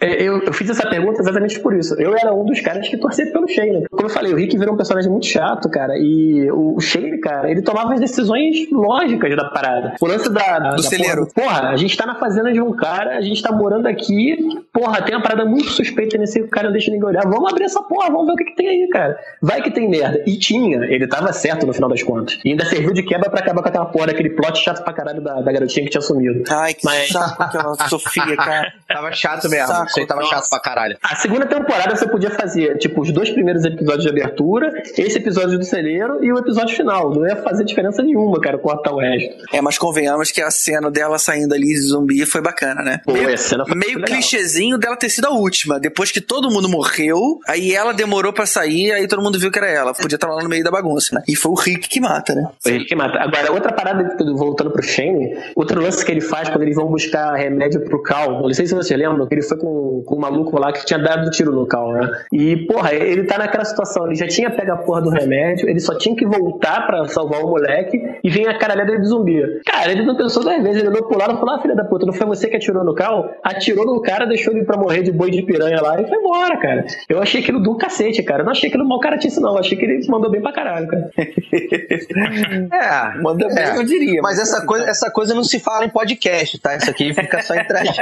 eu, eu fiz essa pergunta exatamente por isso. Eu era um dos caras que torcia pelo Shane. Como eu falei, o Rick virou um personagem muito chato, cara. E o Shane, cara, ele tomava as decisões lógicas da parada. O lance da, da, da porra, porra, a gente tá na fazenda de um cara, a gente tá morando aqui, porra, tem uma parada muito suspeita nesse cara, não deixa ninguém olhar. Vamos abrir essa porra, vamos ver o que, que tem aí, cara. Vai que tem merda. E tinha, ele tava certo no final das contas. E ainda serviu de quebra pra acabar com aquela porra, aquele plot chato pra caralho da, da garotinha que tinha sumido. Ai, que mas... saco aquela Sofia, cara. Tava chato mesmo, saco, isso aí tava nossa. chato pra caralho. A segunda temporada você podia fazer, tipo, os dois primeiros episódios de abertura, esse episódio do celeiro e o episódio final. Não ia fazer diferença nenhuma, cara, cortar o resto. É, mas convenhamos que a cena dela saindo ali de zumbi foi bacana, né? Pô, meio a cena foi meio clichêzinho dela ter sido a última. Depois que todo mundo morreu, aí ela demorou pra sair, aí todo mundo viu que era ela. Podia estar lá no meio da bagunça, né? E foi o Rick que mata, né? Foi o Rick que mata. Agora, outra parada, voltando pro Shane, outro lance que ele faz quando eles vão buscar remédio pro Carl. Não sei se você lembra, que ele foi com, com um maluco lá que tinha dado tiro no Carl, né? E, porra, ele tá naquela situação, ele já tinha pego a porra do remédio, ele só tinha que voltar pra salvar o moleque e vem a caralhada de zumbi. Cara, ele não pensou duas vezes, ele olhou pro lado e falou, ah, filha da puta, não foi você que atirou no Carl? Atirou no cara, deixou ele pra morrer de boi de piranha lá e foi embora, cara. Eu achei aquilo do cacete, cara. Eu não achei aquilo mal caratice, não. Eu achei que ele mandou bem pra caralho, cara. É, mandou bem, é. eu diria. Mas, mas essa, coisa, essa coisa não se fala em podcast, tá? Isso aqui fica só entre a gente.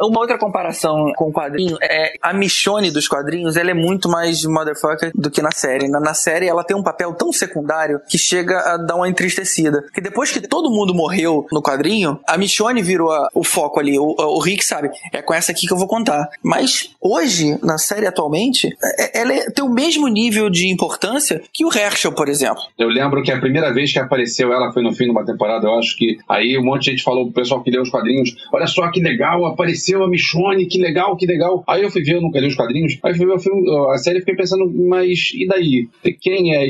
Uma outra comparação com o quadrinho é a Michonne dos quadrinhos, ela é muito mais motherfucker do que na série. Na, na série ela tem um papel tão secundário que chega a dar uma entristecida. Porque depois que todo mundo morreu no quadrinho, a Michonne virou a, o foco ali. O, o Rick, sabe, é com essa aqui que eu vou contar. Mas hoje, na série atualmente, ela é, tem o mesmo nível de importância que o Herschel, por exemplo. Eu lembro que a primeira vez que apareceu ela foi no fim de uma temporada, eu acho que aí um monte de gente falou, o pessoal que leu os quadrinhos, olha só que legal, apareceu a Michonne, que legal, que legal. Aí eu fui ver, eu nunca li os quadrinhos, aí eu fui ver o filme, a série, fiquei pensando, mas e daí? Quem é?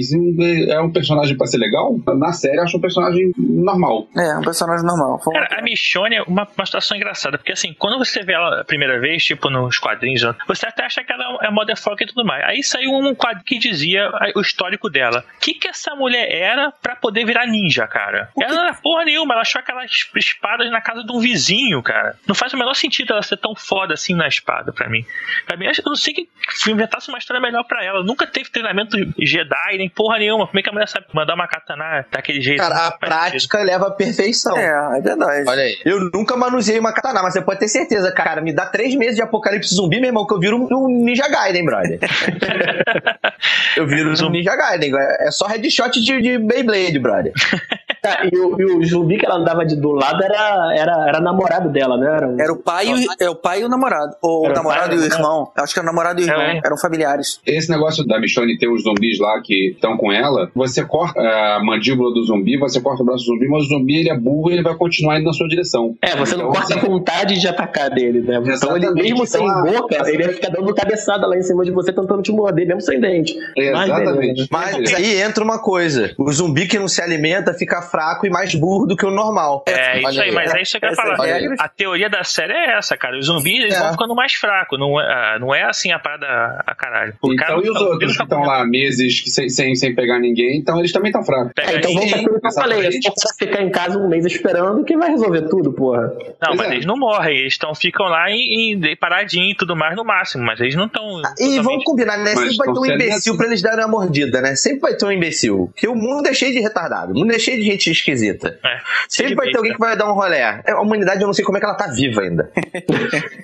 É um personagem pra ser legal? Na série eu acho um personagem normal. É, um personagem normal. Cara, a Michonne é uma, uma situação engraçada, porque assim, quando você vê ela a primeira vez, tipo nos quadrinhos, você até acha que ela é motherfucker e tudo mais. Aí saiu um quadro que dizia o histórico dela. O que que essa mulher era pra poder virar ninja, cara? Ela era porra nenhuma, ela achou aquelas espadas na casa de um vizinho, cara. Não faz o menor sentido ela ser tão foda assim na espada, pra mim. Pra mim, eu não sei que inventasse uma história melhor pra ela. Nunca teve treinamento Jedi, nem porra nenhuma. Como é que a mulher sabe mandar uma katana daquele jeito? Cara, a prática sentido. Leva à perfeição. É, é verdade. Olha aí. Eu nunca manuseei uma katana, mas você pode ter certeza, cara, me dá três meses de apocalipse zumbi, meu irmão, que eu viro um Ninja Gaiden, brother. Eu viro um Ninja Gaiden. É só headshot de, de Beyblade, brother. Tá, e, o, e o zumbi que ela andava de, do lado era, era, era namorado dela, né? Era, um... era o pai e o, é, o pai e o namorado. Ou o namorado o pai, e o irmão. Acho que era o namorado e o irmão. É. Eram familiares. Esse negócio da Michonne ter os zumbis lá que estão com ela, você corta a mandíbula do zumbi, você corta o braço do zumbi, mas o zumbi ele é burro e ele vai continuar indo na sua direção. É, você então, não corta assim, a vontade de atacar dele, né? Então ele mesmo sem ah, boca, exatamente. Ele fica dando cabeçada lá em cima de você tentando te morder, mesmo sem dente. Exatamente. Mas, mas aí entra uma coisa. O zumbi que não se alimenta fica fraco e mais burro do que o normal. É, isso aí, mas é isso que eu ia falar. A teoria da série é essa, cara. Os zumbis eles é. vão ficando mais fracos. Não, não é assim a parada a caralho. O então, cara, e os tá, outros que estão lá meses sem, sem, sem pegar ninguém, então eles também estão fracos. É, então vamos fazer o que eu falei. Eles vão ficar em casa um mês esperando que vai resolver tudo, porra. Não, pois mas é. eles não morrem. Eles tão, ficam lá em, em paradinho e tudo mais no máximo, mas eles não estão... Ah, e vamos combinar, né? Sempre vai ter um imbecil assim. Pra eles darem uma mordida, né? Sempre vai ter um imbecil. Porque o mundo é cheio de retardado. O mundo é cheio de gente esquisita. É, sempre vai ter alguém que vai dar um rolé. A humanidade, eu não sei como é que ela tá viva ainda.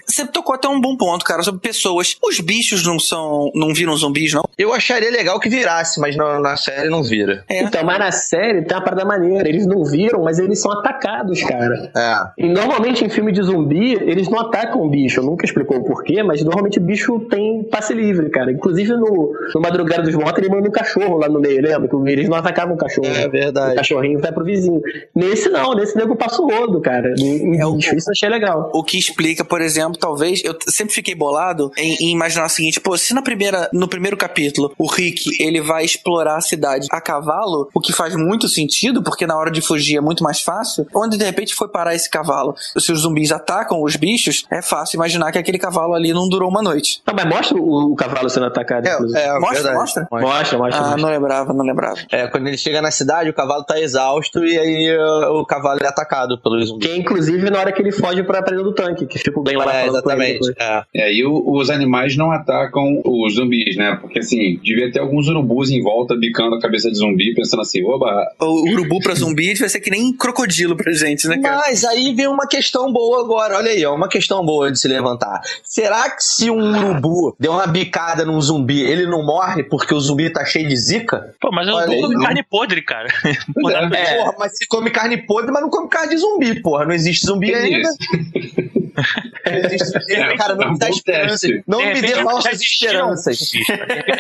Você tocou até um bom ponto, cara, sobre pessoas. Os bichos não são, não viram zumbis, não? Eu acharia legal que virasse, mas na, na série não vira. É. Então, mas na série tem uma parada maneira. Eles não viram, mas eles são atacados, cara. É. E normalmente em filme de zumbi, eles não atacam o bicho. Eu nunca explicou o porquê, mas normalmente o bicho tem passe livre, cara. Inclusive no, no Madrugada dos Mortos, ele manda um cachorro lá no meio, lembra? Eles não atacavam o cachorro. É, né? Verdade. O cachorrinho vai pro vizinho. Nesse não, nesse nego passa o rodo, cara. E, é o, isso eu achei legal. O que explica, por exemplo, talvez, eu sempre fiquei bolado em, em imaginar o seguinte, pô, se na primeira, no primeiro capítulo, o Rick, ele vai explorar a cidade a cavalo, o que faz muito sentido, porque na hora de fugir é muito mais fácil, onde de repente foi parar esse cavalo? Se os zumbis atacam os bichos, é fácil imaginar que aquele cavalo ali não durou uma noite. Não, mas mostra o, o cavalo sendo atacado. É, é, mostra, mostra? Mostra, mostra. Ah, mostra. Não lembrava, não lembrava. É, quando ele chega na cidade, o cavalo tá exausto e aí uh, o cavalo é atacado pelos zumbis. Que inclusive na hora que ele foge pra presa do tanque, que fica bem lá. É, exatamente. É. É, e o, os animais não atacam os zumbis, né? Porque assim, devia ter alguns urubus em volta bicando a cabeça de zumbi, pensando assim, oba. O urubu pra zumbi vai ser que nem crocodilo pra gente, né, cara? Mas aí vem uma questão boa agora, olha aí, ó, uma questão boa de se levantar. Será que se um urubu deu uma bicada num zumbi, ele não morre porque o zumbi tá cheio de zica? Pô, mas eu olha não come aí, carne não. podre, cara. É, é. Porra, mas se come carne podre, mas não come carne de zumbi, porra. Não existe zumbi ainda. É, cara, não me dá esperança. Não me dê falsas esperanças.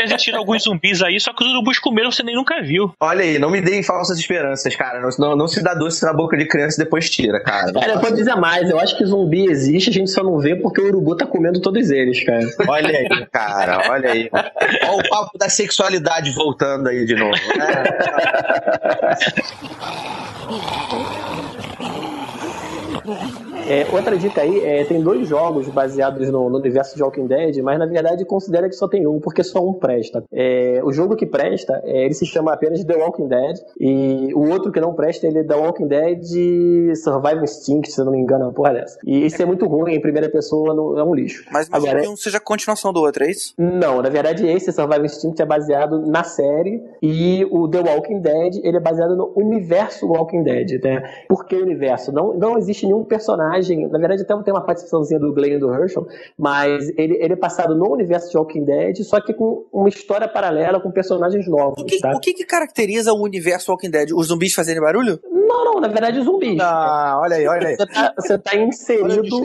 Existiram alguns zumbis aí, só que os urubus comeram, você nem nunca viu. Olha aí, não me deem falsas esperanças, cara. Não, não, não se dá doce na boca de criança e depois tira, cara. Cara, eu vou dizer mais. Eu acho que zumbi existe, a gente só não vê porque o urubu tá comendo todos eles, cara. Olha aí, cara. Olha aí. Olha o papo da sexualidade voltando aí de novo. Né? É, outra dica aí, é, tem dois jogos baseados no, no universo de Walking Dead, mas na verdade considera que só tem um, porque só um presta. É, o jogo que presta, é, ele se chama apenas The Walking Dead, e o outro que não presta, ele é The Walking Dead Survival Instinct, se eu não me engano, uma porra dessa. E esse é muito ruim, em primeira pessoa no, é um lixo. Mas não é... seja a continuação do outro, é isso? Não, na verdade esse Survival Instinct é baseado na série, e o The Walking Dead, ele é baseado no universo Walking Dead, né? Por que universo? Não, não existe nenhum personagem, na verdade até tem uma participaçãozinha do Glenn e do Herschel, mas ele, ele é passado no universo de Walking Dead, só que com uma história paralela, com personagens novos. O que, tá? o que, que caracteriza o universo Walking Dead? Os zumbis fazendo barulho? Não, não, na verdade os zumbis. Ah, olha aí, olha aí. Você tá, você tá inserido,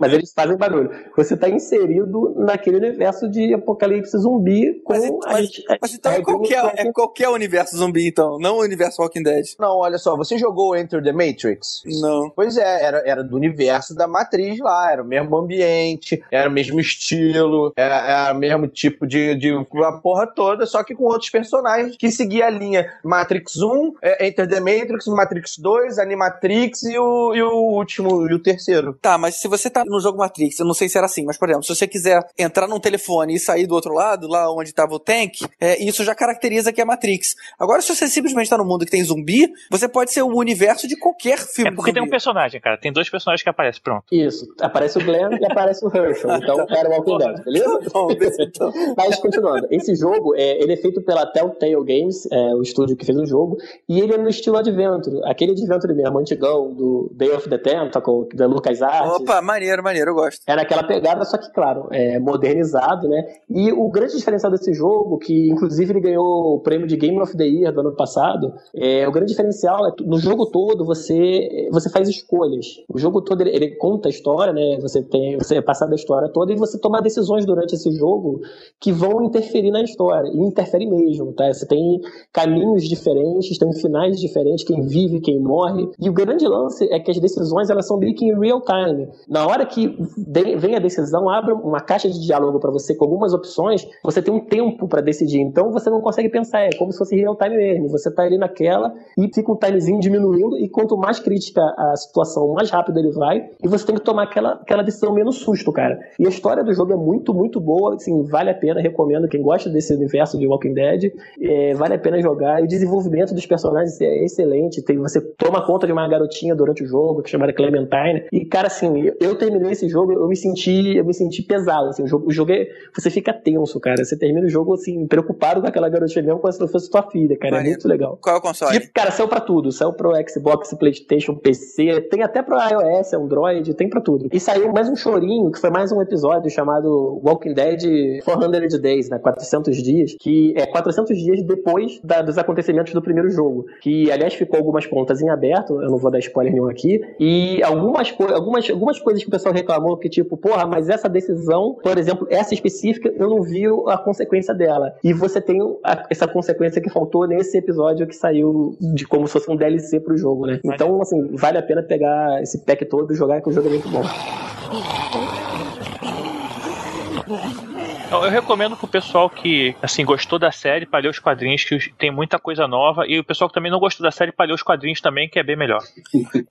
mas eles fazem barulho. Você tá inserido naquele universo de apocalipse zumbi. Com mas, a mas, gente, mas então é qualquer, é qualquer universo zumbi, então, não o universo Walking Dead. Não, olha só, você jogou Enter the Matrix? Não. Pois é, era, era do universo da Matriz lá, era o mesmo ambiente, era o mesmo estilo, era, era o mesmo tipo de, de uma porra toda, só que com outros personagens que seguia a linha Matrix um, Enter the Matrix, Matrix dois, Animatrix e o, e o último, e o terceiro. Tá, mas se você tá no jogo Matrix, eu não sei se era assim, mas por exemplo, se você quiser entrar num telefone e sair do outro lado, lá onde tava o tank, é, isso já caracteriza que é Matrix. Agora, se você simplesmente tá no mundo que tem zumbi, você pode ser o universo de qualquer filme. É porque zumbi. Tem um personagem, cara, tem dois personagens que aparecem, pronto. Isso, aparece o Glenn e aparece o Herschel, então era o Walking Dead, beleza? Bom, então. Mas continuando, esse jogo, é, ele é feito pela Telltale Games, é, o estúdio que fez o jogo, e ele é no estilo Adventure, aquele Adventure mesmo, antigão, do Day of the Tentacle, da LucasArts. Opa, maneiro, maneiro, eu gosto. Era aquela pegada, só que claro, é, modernizado, né? E o grande diferencial desse jogo, que inclusive ele ganhou o prêmio de Game of the Year do ano passado, é, o grande diferencial é, no jogo todo, você, você faz escolhas. O jogo todo, ele, ele conta a história, né? Você tem, você é passado a história toda e você toma decisões durante esse jogo que vão interferir na história. E interfere mesmo, tá? Você tem caminhos diferentes, tem finais diferentes, quem vive, quem morre. E o grande lance é que as decisões, elas são meio que em real time. Na hora que vem a decisão, abre uma caixa de diálogo pra você com algumas opções, você tem um tempo pra decidir. Então, você não consegue pensar. É como se fosse real time mesmo. Você tá ali naquela e fica um timezinho diminuindo e quanto mais crítica a situação, mais rápido ele vai e você tem que tomar aquela, aquela decisão menos susto, cara. E a história do jogo é muito, muito boa, assim, vale a pena, recomendo quem gosta desse universo de Walking Dead, é, vale a pena jogar. E o desenvolvimento dos personagens é excelente, tem, você toma conta de uma garotinha durante o jogo, que é chamada Clementine, e cara, assim, eu, eu terminei esse jogo, eu me senti, eu me senti pesado, assim, o jogo, o jogo é, você fica tenso, cara, você termina o jogo, assim, preocupado com aquela garotinha mesmo, como se não fosse tua filha, cara, Maria, é muito legal. Qual é o console? E, cara, saiu pra tudo, saiu pro Xbox, PlayStation, P C, tem até pro iOS, Android, tem pra tudo. E saiu mais um chorinho, que foi mais um episódio chamado Walking Dead quatrocentos Days, né, quatrocentos dias, que é quatrocentos dias depois da, dos acontecimentos do primeiro jogo, que aliás ficou algumas pontas em aberto, eu não vou dar spoiler nenhum aqui, e algumas, co- algumas, algumas coisas que o pessoal reclamou, que tipo, porra, mas essa decisão, por exemplo, essa específica, eu não vi a consequência dela, e você tem a, essa consequência que faltou nesse episódio que saiu de como se fosse um D L C pro jogo, né? Então, assim, vale a pena pegar esse pack todo e jogar, que o jogo é muito bom. Eu recomendo pro pessoal que, assim, gostou da série pra ler os quadrinhos, que tem muita coisa nova, e o pessoal que também não gostou da série pra ler os quadrinhos também, que é bem melhor.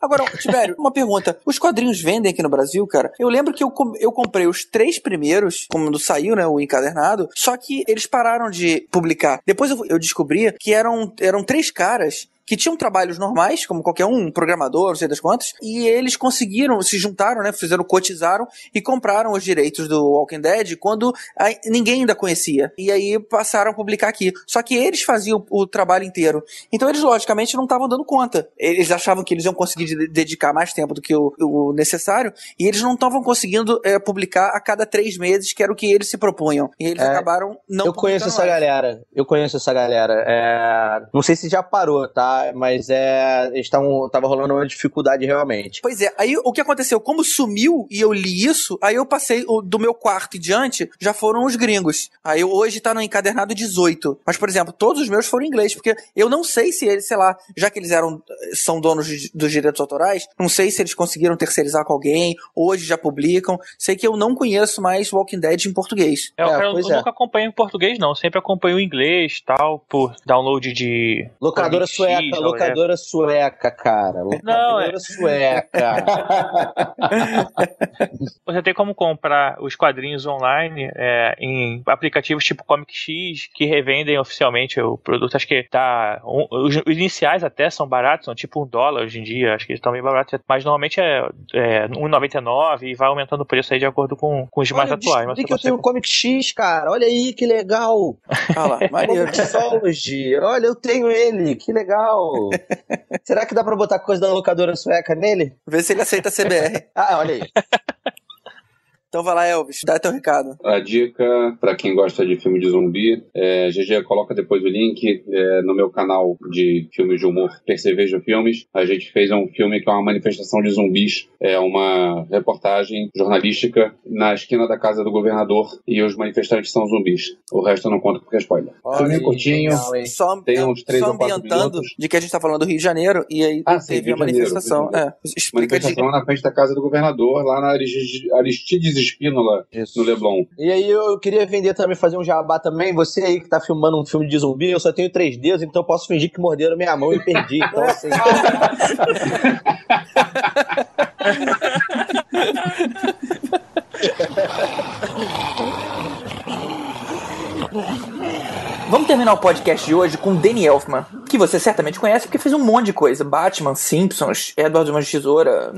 Agora, Tibério, uma pergunta. Os quadrinhos vendem aqui no Brasil, cara? Eu lembro que eu, eu comprei os três primeiros, quando saiu, né, o encadernado, só que eles pararam de publicar. Depois eu, eu descobri que eram, eram três caras que tinham trabalhos normais, como qualquer um, um programador, não sei das quantas, e eles conseguiram, se juntaram, né, fizeram, cotizaram e compraram os direitos do Walking Dead quando a, ninguém ainda conhecia. E aí passaram a publicar aqui. Só que eles faziam o, o trabalho inteiro. Então eles, logicamente, não estavam dando conta. Eles achavam que eles iam conseguir de, dedicar mais tempo do que o, o necessário, e eles não estavam conseguindo é, publicar a cada três meses, que era o que eles se propunham. E eles é, acabaram não eu publicando Eu conheço essa mais. galera. Eu conheço essa galera. É, não sei se já parou, tá? Mas é, eles tavam, tava rolando uma dificuldade realmente. Pois é, aí o que aconteceu? Como sumiu e eu li isso, aí eu passei o, do meu quarto e diante, já foram os gringos. Aí hoje tá no encadernado dezoito. Mas, por exemplo, todos os meus foram em inglês, porque eu não sei se eles, sei lá, já que eles eram, são donos de, dos direitos autorais, não sei se eles conseguiram terceirizar com alguém, hoje já publicam. Sei que eu não conheço mais Walking Dead em português. É, é, eu, eu é. nunca acompanho em português, não. Sempre acompanho em inglês, tal, por download de... Locadora sueca. Sueca, locadora é. sueca, cara. Locadora não, é... sueca. Você tem como comprar os quadrinhos online é, em aplicativos tipo Comic X, que revendem oficialmente o produto. Acho que tá... Um, os iniciais até são baratos, são tipo um dólar hoje em dia. Acho que eles estão bem baratos. Mas normalmente é, é um real e noventa e nove centavos e vai aumentando o preço aí de acordo com, com os olha, mais atuais. Mas que consegue... eu tenho o Comic X, cara. Olha aí, que legal. Ah lá, maneiro. Sology. Olha, eu tenho ele. Que legal. Será que dá pra botar coisa da locadora sueca nele? Vê se ele aceita a C B R. Ah, olha aí. Então vai lá, Elvis, dá teu recado. A dica, pra quem gosta de filme de zumbi, é, G G coloca depois o link é, no meu canal de filmes de humor, Perceveja Filmes. A gente fez um filme que é uma manifestação de zumbis, é uma reportagem jornalística na esquina da casa do governador e os manifestantes são zumbis. O resto eu não conto porque é spoiler. Filme curtinho, legal, tem uns três ou quatro minutos. De que a gente tá falando do Rio de Janeiro e aí ah, teve sim, a manifestação. Janeiro, é, explica manifestação de... na frente da casa do governador, lá na Aristides Espínola, isso, no Leblon. E aí eu queria vender também, fazer um jabá também. Você aí que tá filmando um filme de zumbi, eu só tenho três dedos, então eu posso fingir que morderam minha mão e perdi. Então assim... Vamos terminar o podcast de hoje com Danny Elfman, que você certamente conhece porque fez um monte de coisa. Batman, Simpsons, Edward de Mãos de Tesoura,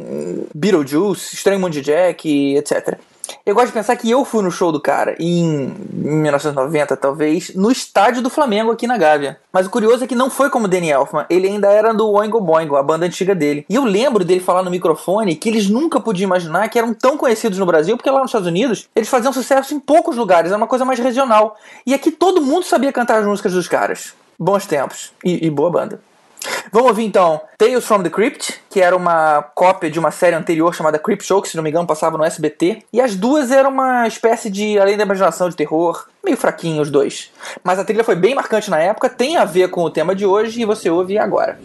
Beetlejuice, Estranho Mundo de Jack, etcétera. Eu gosto de pensar que eu fui no show do cara em mil novecentos e noventa, talvez, no estádio do Flamengo aqui na Gávea. Mas o curioso é que não foi como o Danny Elfman, ele ainda era do Oingo Boingo, a banda antiga dele. E eu lembro dele falar no microfone que eles nunca podiam imaginar que eram tão conhecidos no Brasil, porque lá nos Estados Unidos eles faziam sucesso em poucos lugares, era uma coisa mais regional. E aqui todo mundo sabia cantar as músicas dos caras. Bons tempos. E, e boa banda. Vamos ouvir então Tales from the Crypt, que era uma cópia de uma série anterior chamada Crypt Show, que se não me engano passava no S B T. E as duas eram uma espécie de Além da Imaginação de terror, meio fraquinho os dois. Mas a trilha foi bem marcante na época, tem a ver com o tema de hoje e você ouve agora.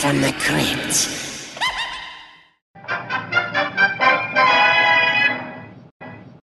From the crypt.